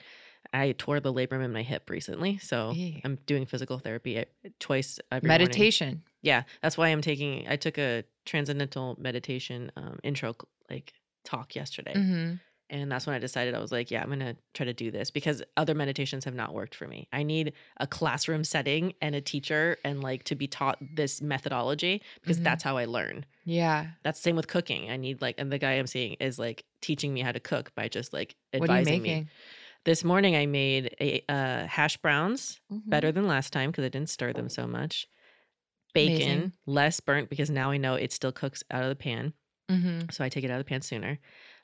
I tore the labrum in my hip recently, so Ew. I'm doing physical therapy twice every morning. Meditation. Yeah, that's why I'm taking. I took a transcendental meditation um, intro like talk yesterday, mm-hmm. and that's when I decided I was like, yeah, I'm gonna try to do this because other meditations have not worked for me. I need a classroom setting and a teacher and like to be taught this methodology because mm-hmm. that's how I learn. Yeah, that's the same with cooking. I need like, and the guy I'm seeing is like teaching me how to cook by just like advising me. What are you making? This morning I made a uh, hash browns, mm-hmm. better than last time because I didn't stir them so much. Bacon, Amazing. Less burnt because now I know it still cooks out of the pan. Mm-hmm. So I take it out of the pan sooner.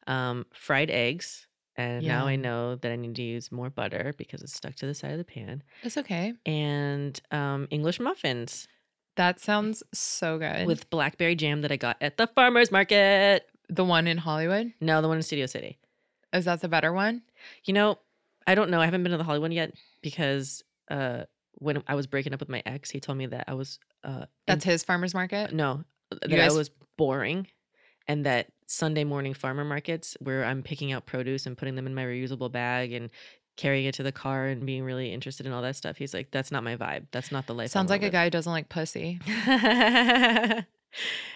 Um, fried eggs. And yeah. now I know that I need to use more butter because it's stuck to the side of the pan. That's okay. And um, English muffins. That sounds so good. With blackberry jam that I got at the farmer's market. The one in Hollywood? No, the one in Studio City. Is that the better one? You know... I don't know. I haven't been to the Hollywood yet because uh, when I was breaking up with my ex, he told me that I was. Uh, That's in- his farmer's market? No. That guys- I was boring and that Sunday morning farmer markets where I'm picking out produce and putting them in my reusable bag and carrying it to the car and being really interested in all that stuff. He's like, that's not my vibe. That's not the life. Sounds like a guy who doesn't like pussy.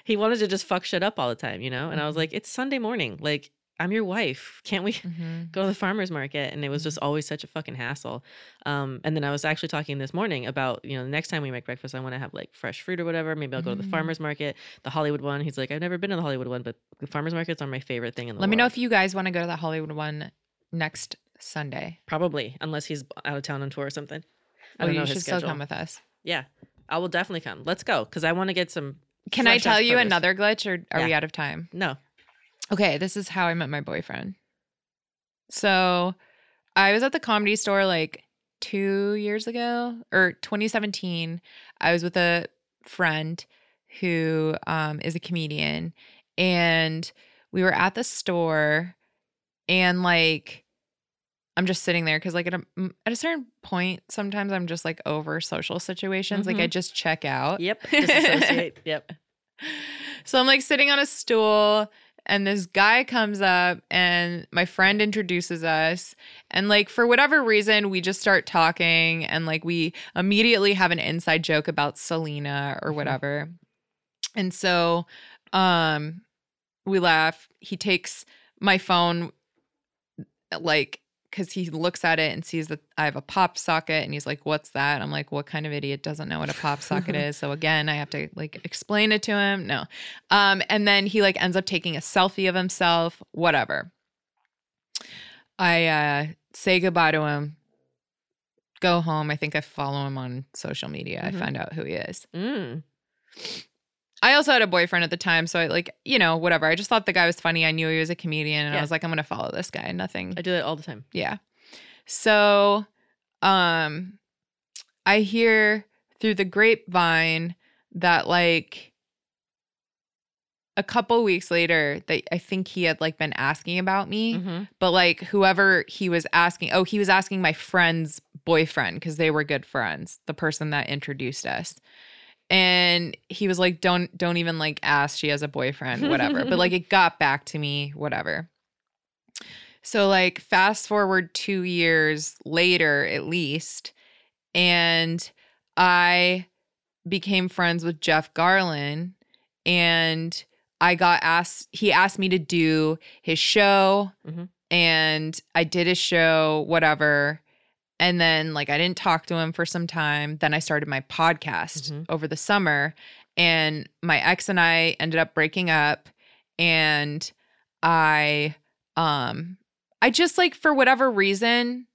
He wanted to just fuck shit up all the time, you know? And I was like, it's Sunday morning. Like, I'm your wife. Can't we mm-hmm. go to the farmer's market? And it was just always such a fucking hassle. Um, and then I was actually talking this morning about, you know, the next time we make breakfast, I want to have like fresh fruit or whatever. Maybe I'll go mm-hmm. to the farmer's market, the Hollywood one. He's like, I've never been to the Hollywood one, but the farmer's markets are my favorite thing in the world. Let me know if you guys want to go to the Hollywood one next Sunday. Probably, unless he's out of town on tour or something. I don't know his schedule. You should still come with us. Yeah, I will definitely come. Let's go because I want to get some. Can I tell you another glitch or are we out of time? No. Okay, this is how I met my boyfriend. So I was at the Comedy Store like two years ago or twenty seventeen. I was with a friend who um, is a comedian, and we were at the store, and like I'm just sitting there because like at a, at a certain point, sometimes I'm just like over social situations. Mm-hmm. Like I just check out. Yep. Disassociate. Yep. So I'm like sitting on a stool. And this guy comes up and my friend introduces us. And like, for whatever reason, we just start talking and like, we immediately have an inside joke about Selena or whatever. Mm-hmm. And so, um, we laugh. He takes my phone, like, cause he looks at it and sees that I have a pop socket and he's like, what's that? I'm like, what kind of idiot doesn't know what a pop socket is? So again, I have to like explain it to him. No. Um, and then he like ends up taking a selfie of himself, whatever. I uh, say goodbye to him, go home. I think I follow him on social media. Mm-hmm. I find out who he is. Mm. I also had a boyfriend at the time, so I like, you know, whatever. I just thought the guy was funny. I knew he was a comedian, and yeah. I was like, I'm gonna follow this guy. Nothing. I do that all the time. Yeah. So, um, I hear through the grapevine that like a couple weeks later that I think he had like been asking about me, mm-hmm. but like whoever he was asking, oh, he was asking my friend's boyfriend because they were good friends, the person that introduced us. And he was like, don't, don't even like ask, she has a boyfriend, whatever. But like it got back to me, whatever. So like fast forward two years later at least, and I became friends with Jeff Garlin, and I got asked, he asked me to do his show, mm-hmm. and I did his show, whatever. And then like I didn't talk to him for some time. Then I started my podcast mm-hmm. over the summer, and my ex and I ended up breaking up, and I, um, I just like for whatever reason,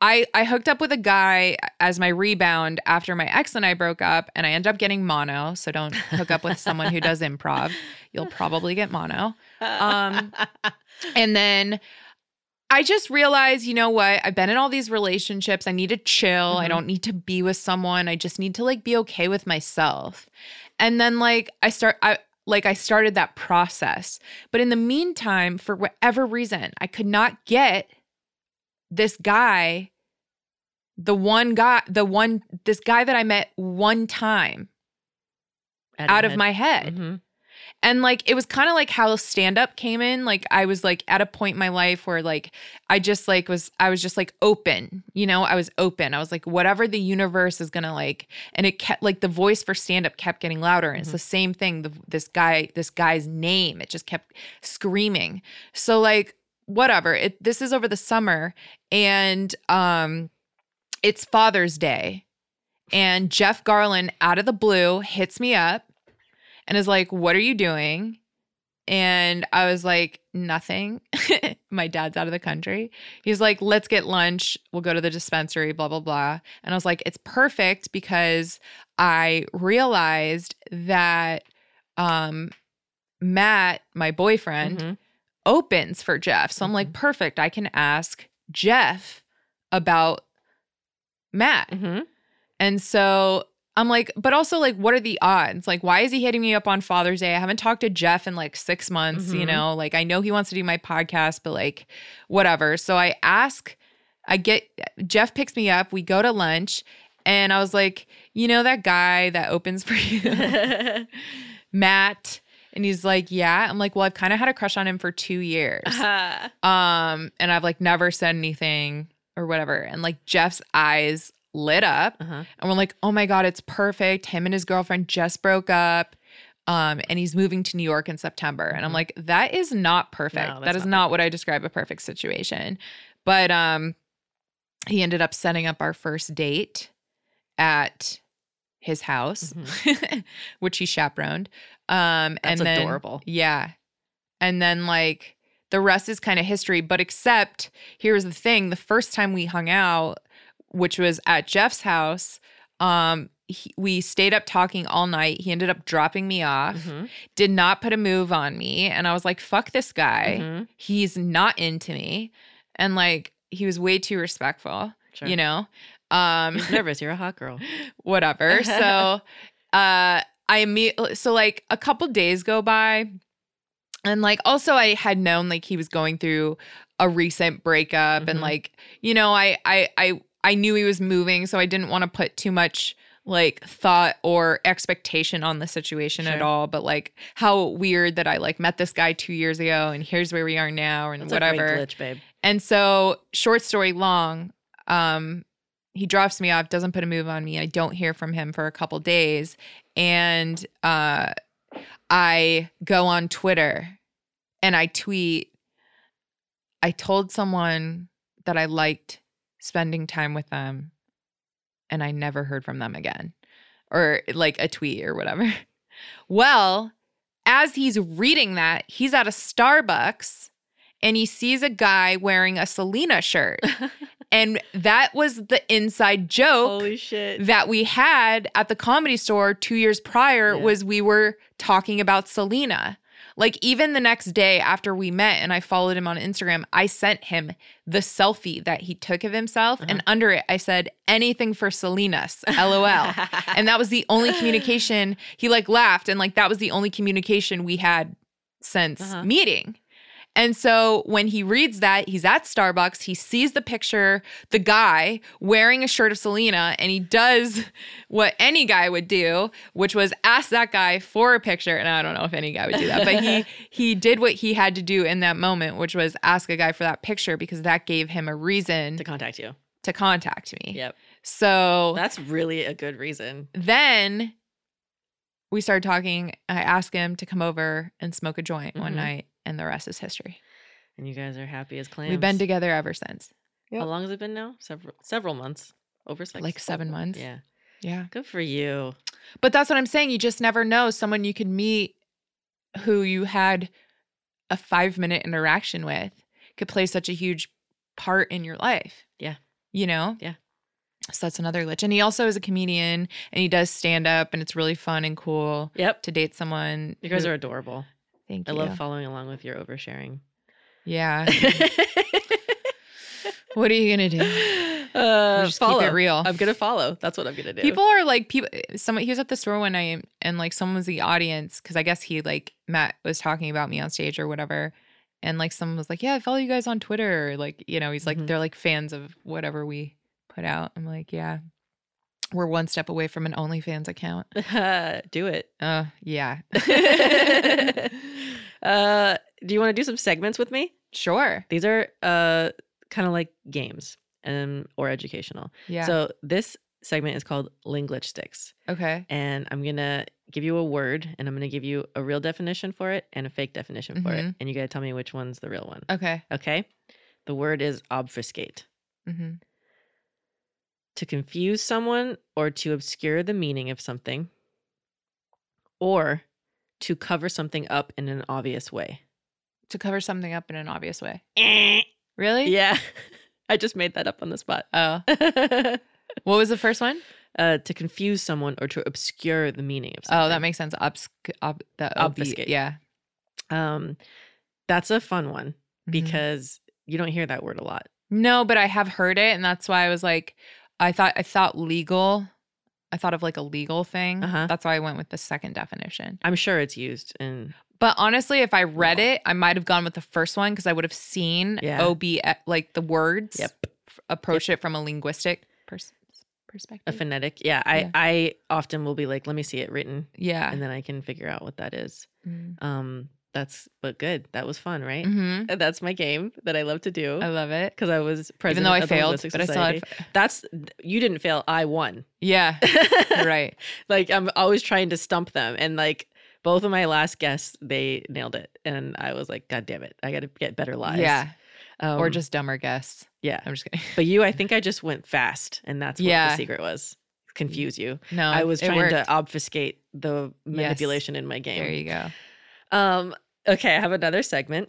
I, I hooked up with a guy as my rebound after my ex and I broke up, and I ended up getting mono. So don't hook up with someone who does improv. You'll probably get mono. Um, and then I just realized, you know what? I've been in all these relationships. I need to chill. Mm-hmm. I don't need to be with someone. I just need to like be okay with myself. And then like I start I like I started that process. But in the meantime, for whatever reason, I could not get this guy, the one guy, the one, this guy that I met one time Adamant. out of my head. Mm-hmm. And like, it was kind of like how stand-up came in. Like I was like at a point in my life where like, I just like was, I was just like open, you know, I was open. I was like, whatever the universe is going to like, and it kept like the voice for stand-up kept getting louder. And mm-hmm. it's the same thing. The, this guy, this guy's name, it just kept screaming. So like, whatever. It, this is over the summer, and um, it's Father's Day, and Jeff Garlin out of the blue hits me up and is like, what are you doing? And I was like, nothing. My dad's out of the country. He's like, let's get lunch. We'll go to the dispensary, blah, blah, blah. And I was like, it's perfect because I realized that um, Matt, my boyfriend, mm-hmm. opens for Jeff. So I'm like, perfect. I can ask Jeff about Matt. Mm-hmm. And so I'm like, but also like, what are the odds? Like, why is he hitting me up on Father's Day? I haven't talked to Jeff in like six months, mm-hmm. you know, like I know he wants to do my podcast, but like whatever. So I ask, I get, Jeff picks me up. We go to lunch, and I was like, you know, that guy that opens for you, Matt. And he's like, yeah. I'm like, well, I've kind of had a crush on him for two years. Uh-huh. Um, and I've like never said anything or whatever. And like Jeff's eyes lit up. Uh-huh. And we're like, oh my God, it's perfect. Him and his girlfriend just broke up. Um, and he's moving to New York in September. And I'm like, that is not perfect. No, that is not, not what I describe a perfect situation. But um, he ended up setting up our first date at his house, mm-hmm. which he chaperoned. Um, That's and then, adorable. Yeah. And then like the rest is kind of history, but except here's the thing. The first time we hung out, which was at Jeff's house, um, he, we stayed up talking all night. He ended up dropping me off, mm-hmm. did not put a move on me. And I was like, fuck this guy. Mm-hmm. He's not into me. And like, he was way too respectful, sure. you know? Um, He's nervous. You're a hot girl. Whatever. So, uh, I immediately, so like a couple days go by, and like also I had known like he was going through a recent breakup, mm-hmm. and like, you know, I, I, I, I knew he was moving, so I didn't want to put too much like thought or expectation on the situation sure. at all. But like how weird that I like met this guy two years ago, and here's where we are now, and That's whatever. A great glitch, babe. And so short story long, um, he drops me off, doesn't put a move on me. I don't hear from him for a couple days. And uh, I go on Twitter and I tweet, I told someone that I liked spending time with them, and I never heard from them again, or like a tweet or whatever. Well, as he's reading that, he's at a Starbucks and he sees a guy wearing a Selena shirt. And that was the inside joke Holy shit. that we had at the Comedy Store two years prior yeah. was we were talking about Selena. Like, even the next day after we met and I followed him on Instagram, I sent him the selfie that he took of himself. Uh-huh. And under it, I said, anything for Salinas, LOL. And that was the only communication. He, like, laughed. And, like, that was the only communication we had since uh-huh. meeting. And so when he reads that, he's at Starbucks, he sees the picture, the guy wearing a shirt of Selena, and he does what any guy would do, which was ask that guy for a picture. And I don't know if any guy would do that, but he he did what he had to do in that moment, which was ask a guy for that picture, because that gave him a reason to contact you. To contact me. Yep. So that's really a good reason. Then we started talking. I asked him to come over and smoke a joint mm-hmm. one night. And the rest is history. And you guys are happy as clams. We've been together ever since. Yep. How long has it been now? Several several months. Over six. Like seven months. Yeah. Yeah. Good for you. But that's what I'm saying. You just never know someone you could meet who you had a five-minute interaction with could play such a huge part in your life. Yeah. You know? Yeah. So that's another glitch. And he also is a comedian, and he does stand-up, and it's really fun and cool yep. to date someone. You guys who- are adorable. Thank you. I love following along with your oversharing. Yeah. What are you going to do? Uh, just follow. Keep it real. I'm going to follow. That's what I'm going to do. People are like, people. Someone, he was at the store one night and like someone was the audience because I guess he like, Matt was talking about me on stage or whatever. And like someone was like, yeah, I follow you guys on Twitter. Or, like, you know, he's like, mm-hmm. they're like fans of whatever we put out. I'm like, yeah. We're one step away from an OnlyFans account. Uh, do it. Uh, yeah. uh, do you want to do some segments with me? Sure. These are uh, kind of like games and or educational. Yeah. So this segment is called Linglitch Sticks. Okay. And I'm going to give you a word, and I'm going to give you a real definition for it and a fake definition mm-hmm. for it. And you got to tell me which one's the real one. Okay. Okay? The word is obfuscate. Mm-hmm. To confuse someone or to obscure the meaning of something, or to cover something up in an obvious way. To cover something up in an obvious way. Really? Yeah. I just made that up on the spot. Oh. What was the first one? Uh, to confuse someone or to obscure the meaning of something. Oh, that makes sense. Obsc- ob- the Obfuscate. Yeah. Um, that's a fun one mm-hmm. because you don't hear that word a lot. No, but I have heard it, and that's why I was like, I thought I thought legal. I thought of like a legal thing. Uh-huh. That's why I went with the second definition. I'm sure it's used in. But honestly, if I read it, I might have gone with the first one because I would have seen yeah. O B like the words yep. f- approach yep. it from a linguistic pers- perspective. A phonetic, yeah. I yeah. I often will be like, let me see it written. Yeah, and then I can figure out what that is. Mm. Um, that's but good. That was fun, right? Mm-hmm. That's my game that I love to do. I love it because I was president. Even though I of failed, the but Society. I saw it. That's you didn't fail. I won. Yeah, you're right. Like I'm always trying to stump them, and like both of my last guests, they nailed it, and I was like, God damn it, I got to get better lies. Yeah, um, or just dumber guests. Yeah, I'm just kidding. But you, I think I just went fast, and that's what yeah. the secret was. Confuse you. No, I was trying to obfuscate the manipulation yes. in my game. There you go. Um, okay, I have another segment.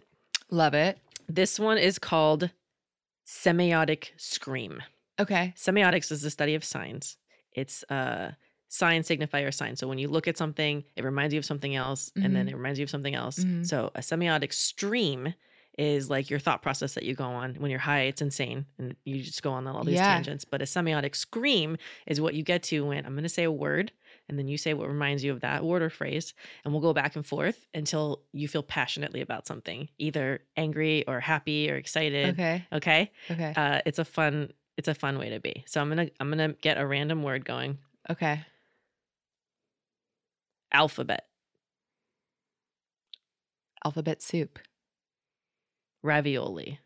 Love it. This one is called Semiotic Scream. Okay. Semiotics is the study of signs. It's uh, sign, signifier, sign. So when you look at something, it reminds you of something else, mm-hmm. and then it reminds you of something else. Mm-hmm. So a semiotic stream is like your thought process that you go on. When you're high, it's insane, and you just go on all these yeah. tangents. But a semiotic scream is what you get to when I'm going to say a word, and then you say what reminds you of that word or phrase, and we'll go back and forth until you feel passionately about something, either angry or happy or excited. Okay. Okay. Okay. Uh, it's a fun. It's a fun way to be. So I'm gonna I'm gonna get a random word going. Okay. Alphabet. Alphabet soup. Ravioli.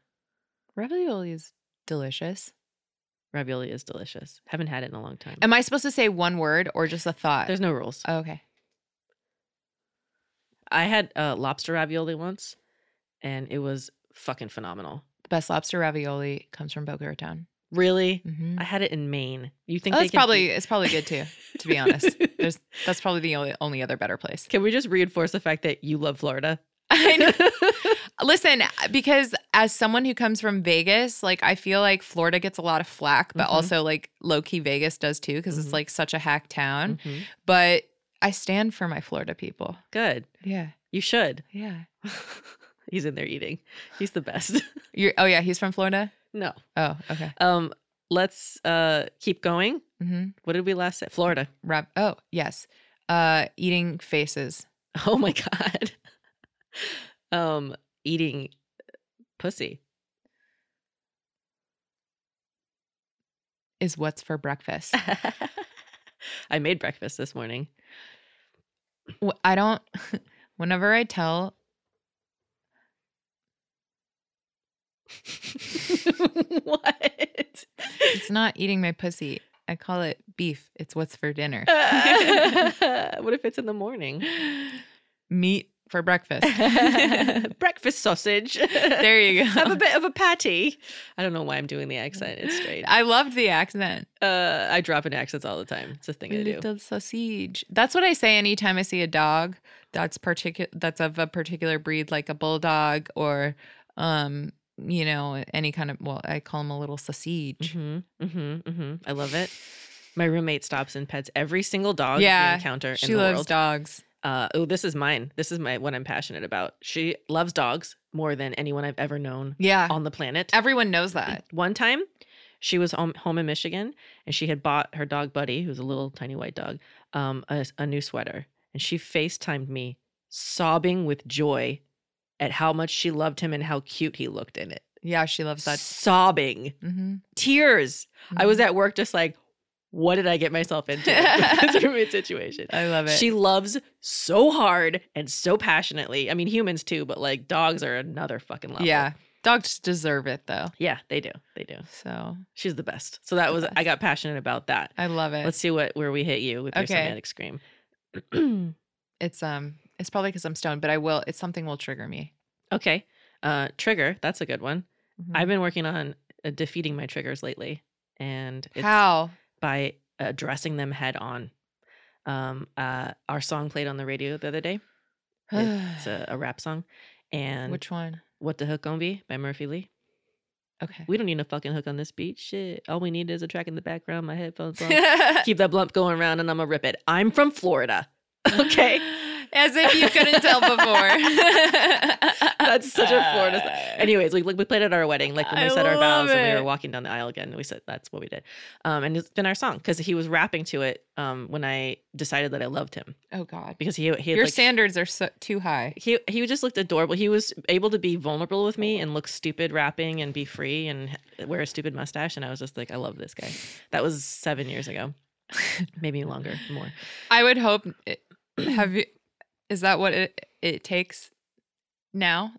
Ravioli is delicious. Ravioli is delicious. Haven't had it in a long time. Am I supposed to say one word or just a thought? There's no rules. Oh, okay. I had uh, lobster ravioli once, and it was fucking phenomenal. The best lobster ravioli comes from Boca Raton. Really? Mm-hmm. I had it in Maine. You think? Oh, they it's can probably be- it's probably good too. To be honest, There's, that's probably the only, only other better place. Can we just reinforce the fact that you love Florida? I know. Listen, because as someone who comes from Vegas, like I feel like Florida gets a lot of flack, but mm-hmm. also like low-key Vegas does too because mm-hmm. it's like such a hack town. Mm-hmm. But I stand for my Florida people. Good. Yeah. You should. Yeah. He's in there eating. He's the best. You're, oh, yeah. He's from Florida? No. Oh, okay. Um, let's uh, keep going. Mm-hmm. What did we last say? Florida. Rob. Oh, yes. Uh, eating faces. Oh, my God. um, eating pussy. Is what's for breakfast. I made breakfast this morning. I don't... Whenever I tell... What? It's not eating my pussy. I call it beef. It's what's for dinner. uh, what if it's in the morning? Meat for breakfast. Breakfast sausage. There you go. Have a bit of a patty. I don't know why I'm doing the accent. It's straight. I loved the accent. Uh, I drop in accents all the time. It's a thing I do. Little sausage. That's what I say anytime I see a dog that's particular. That's of a particular breed, like a bulldog or... Um, you know, any kind of, well, I call them a little sausage. Mm-hmm, mm-hmm, mm-hmm. I love it. My roommate stops and pets every single dog yeah, we encounter in the world. She loves dogs. Uh, oh, this is mine. This is my what I'm passionate about. She loves dogs more than anyone I've ever known yeah. on the planet. Everyone knows that. One time, she was home, home in Michigan, and she had bought her dog, Buddy, who's a little tiny white dog, um, a, a new sweater. And she FaceTimed me sobbing with joy at how much she loved him and how cute he looked in it. Yeah, she loves that. Sobbing. Mm-hmm. Tears. Mm-hmm. I was at work just like, what did I get myself into? That's a roommate situation. I love it. She loves so hard and so passionately. I mean, humans too, but like dogs are another fucking level. Yeah. Dogs deserve it though. Yeah, they do. They do. So she's the best. So that was, I got passionate about that. I love it. Let's see what where we hit you with okay. your somatic scream. It's, um... It's probably because I'm stoned, but I will. It's something will trigger me. Okay. Uh, trigger. That's a good one. Mm-hmm. I've been working on uh, defeating my triggers lately. And it's how? By addressing them head on. Um, uh, our song played on the radio the other day. It's a, a rap song. And which one? What the Hook Gonna Be by Murphy Lee. Okay. We don't need a fucking hook on this beat. Shit. All we need is a track in the background. My headphones on. Keep that blunt going around and I'm going to rip it. I'm from Florida. Okay. As if you couldn't tell before. That's such a Florida thing. Anyways, we, we played at our wedding, like when we I said our vows it. And we were walking down the aisle again. And we said that's what we did. Um, and it's been our song because he was rapping to it um, when I decided that I loved him. Oh, God. Because he, he had, your like, standards are so, too high. He he just looked adorable. He was able to be vulnerable with me and look stupid rapping and be free and wear a stupid mustache. And I was just like, I love this guy. That was seven years ago. Maybe longer, more. I would hope. It, have you. Is that what it, it takes now?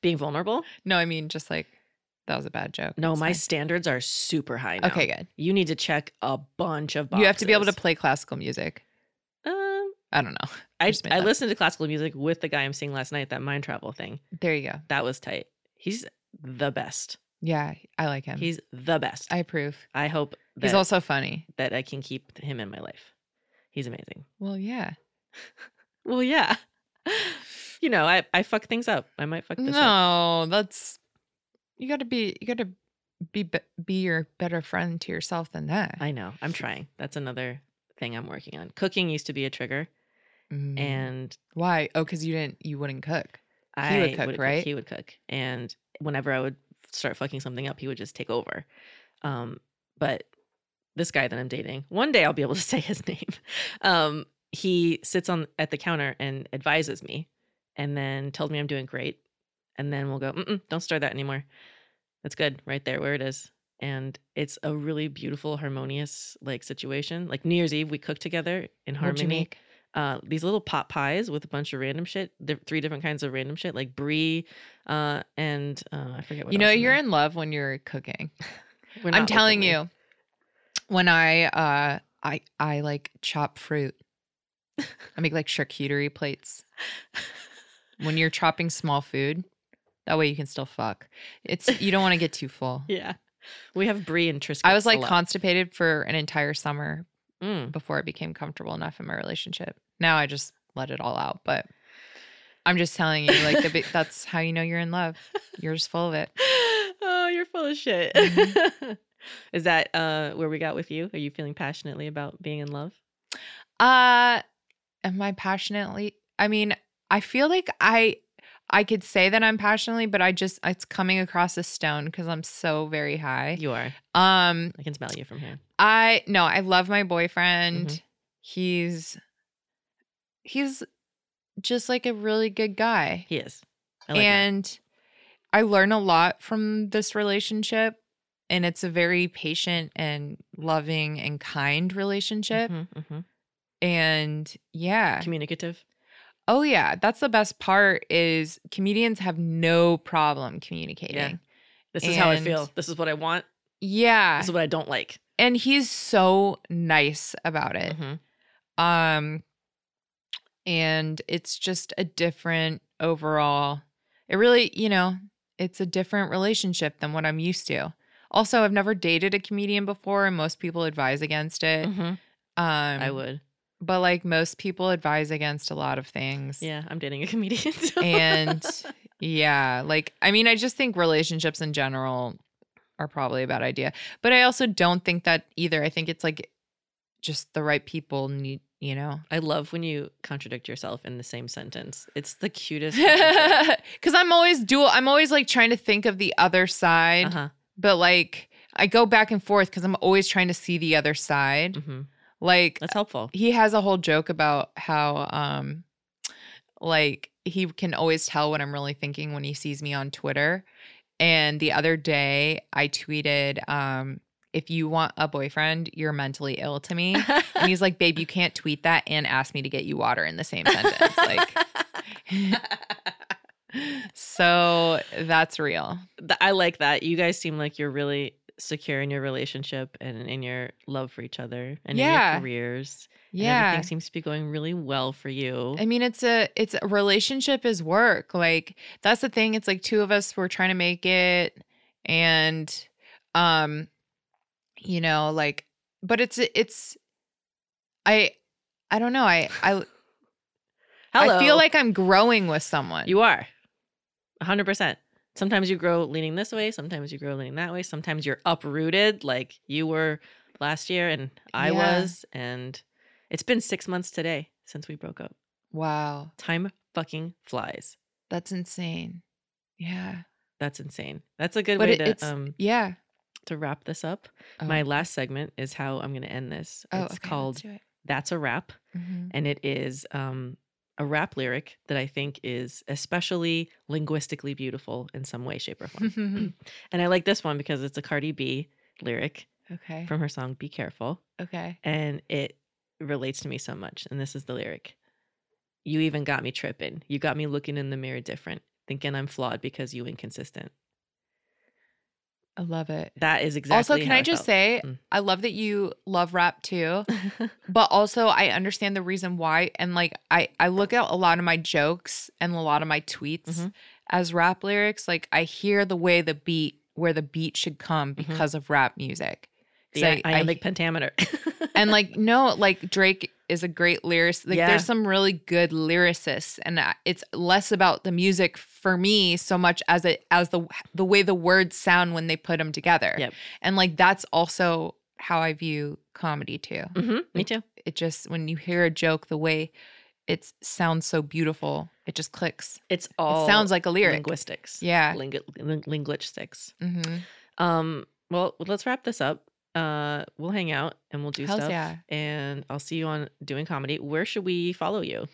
Being vulnerable? No, I mean, just like, that was a bad joke. No, it's my fine. Standards are super high now. Okay, good. You need to check a bunch of boxes. You have to be able to play classical music. Um, I don't know. I, I, I listened to classical music with the guy I'm seeing last night, that mind travel thing. There you go. That was tight. He's the best. Yeah, I like him. He's the best. I approve. I hope that, he's also funny. That I can keep him in my life. He's amazing. Well, yeah. Well, yeah. You know, I, I fuck things up. I might fuck this no, up. No, that's you got to be you got to be be your better friend to yourself than that. I know. I'm trying. That's another thing I'm working on. Cooking used to be a trigger. Mm. And why? Oh, cuz you didn't you wouldn't cook. He I would cook, would, right? He would cook. And whenever I would start fucking something up, he would just take over. Um, but this guy that I'm dating, one day I'll be able to say his name. Um He sits on at the counter and advises me and then tells me I'm doing great. And then we'll go, mm-mm, don't stir that anymore. That's good right there where it is. And it's a really beautiful, harmonious like situation. Like New Year's Eve, we cook together in harmony. What'd you make? Uh, these little pot pies with a bunch of random shit, th- three different kinds of random shit, like brie uh, and uh, I forget what else. You know, you're in love when you're cooking. We're not I'm telling you, me. when I, uh, I, I like chop fruit. I make like charcuterie plates. When you're chopping small food, that way you can still fuck. It's you don't want to get too full. Yeah, we have brie and Triscuits. I was like constipated for an entire summer mm. before I became comfortable enough in my relationship. Now I just let it all out. But I'm just telling you, like the, that's how you know you're in love. You're just full of it. Oh, you're full of shit. Mm-hmm. Is that uh, where we got with you? Are you feeling passionately about being in love? Uh. Am I passionately I mean, I feel like I I could say that I'm passionately, but I just, it's coming across as stone because I'm so very high. You are. Um, I can smell you from here. I, no, I love my boyfriend. Mm-hmm. He's, he's just like a really good guy. He is. I like and that. I learn a lot from this relationship, and it's a very patient and loving and kind relationship. Mm-hmm, mm-hmm. And yeah. Communicative. Oh, yeah. That's the best part is comedians have no problem communicating. Yeah. This is and how I feel. This is what I want. Yeah. This is what I don't like. And he's so nice about it. Mm-hmm. Um, and it's just a different overall. It really, you know, it's a different relationship than what I'm used to. Also, I've never dated a comedian before, and most people advise against it. Mm-hmm. Um, I would. But, like, most people advise against a lot of things. Yeah, I'm dating a comedian. So. And, yeah, like, I mean, I just think relationships in general are probably a bad idea. But I also don't think that either. I think it's, like, just the right people need, you know. I love when you contradict yourself in the same sentence. It's the cutest. Because I'm always dual. I'm always, like, trying to think of the other side. Uh-huh. But, like, I go back and forth because I'm always trying to see the other side. Mm-hmm. Like, that's helpful. He has a whole joke about how, um, like, he can always tell what I'm really thinking when he sees me on Twitter. And the other day, I tweeted, um, if you want a boyfriend, you're mentally ill to me. And he's like, babe, you can't tweet that and ask me to get you water in the same sentence. Like, so that's real. I like that. You guys seem like you're really secure in your relationship and in your love for each other and yeah. in your careers. Yeah. And everything seems to be going really well for you. I mean, it's a it's a relationship is work. Like, that's the thing. It's like two of us were trying to make it, and um you know, like, but it's it's I I don't know. I I Hello. I feel like I'm growing with someone. You are. one hundred percent. Sometimes you grow leaning this way. Sometimes you grow leaning that way. Sometimes you're uprooted like you were last year and I yeah. was. And it's been six months today since we broke up. Wow. Time fucking flies. That's insane. Yeah. That's insane. That's a good but way it, to um yeah to wrap this up. Oh. My last segment is how I'm going to end this. Oh, it's okay, called let's do it. That's a Wrap. Mm-hmm. And it is um. a rap lyric that I think is especially linguistically beautiful in some way, shape, or form. And I like this one because it's a Cardi B lyric okay. from her song, Be Careful. Okay. And it relates to me so much. And this is the lyric. You even got me tripping. You got me looking in the mirror different, thinking I'm flawed because you inconsistent. I love it. That is exactly Also, can I, I just felt. say, mm. I love that you love rap too, but also I understand the reason why. And like, I, I look at a lot of my jokes and a lot of my tweets mm-hmm. as rap lyrics. Like, I hear the way the beat, where the beat should come because mm-hmm. of rap music. Yeah, I, I, iambic pentameter. And like, no, like Drake is a great lyricist. Like yeah. there's some really good lyricists, and it's less about the music for me so much as it as the the way the words sound when they put them together. Yep. And like that's also how I view comedy too. Mm-hmm. Me too. It just when you hear a joke, the way it sounds so beautiful, it just clicks. It's all it sounds like a lyric. Linguistics. Yeah. Lingu- ling- linguistics. Mm-hmm. Um. Well, let's wrap this up. Uh, we'll hang out and we'll do Hells stuff. Yeah. And I'll see you on Doing Comedy. Where should we follow you?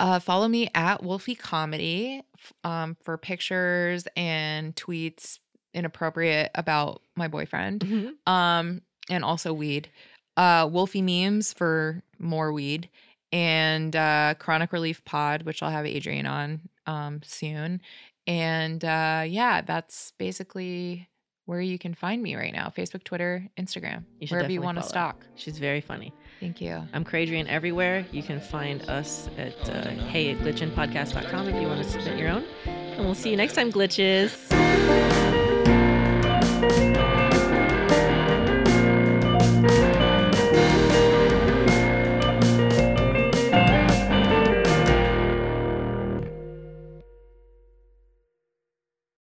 Uh, follow me at Wolfie Comedy um, for pictures and tweets inappropriate about my boyfriend. Mm-hmm. Um, and also weed. Uh, Wolfie memes for more weed, and uh, Chronic Relief Pod, which I'll have Adrian on um soon. And uh, yeah, that's basically where you can find me right now. Facebook, Twitter, Instagram, you wherever you want to stalk. She's very funny. Thank you. I'm Cradrian everywhere. You can find us at uh, hey at glitchin podcast dot com if you want to submit your own. And we'll see you next time, glitches.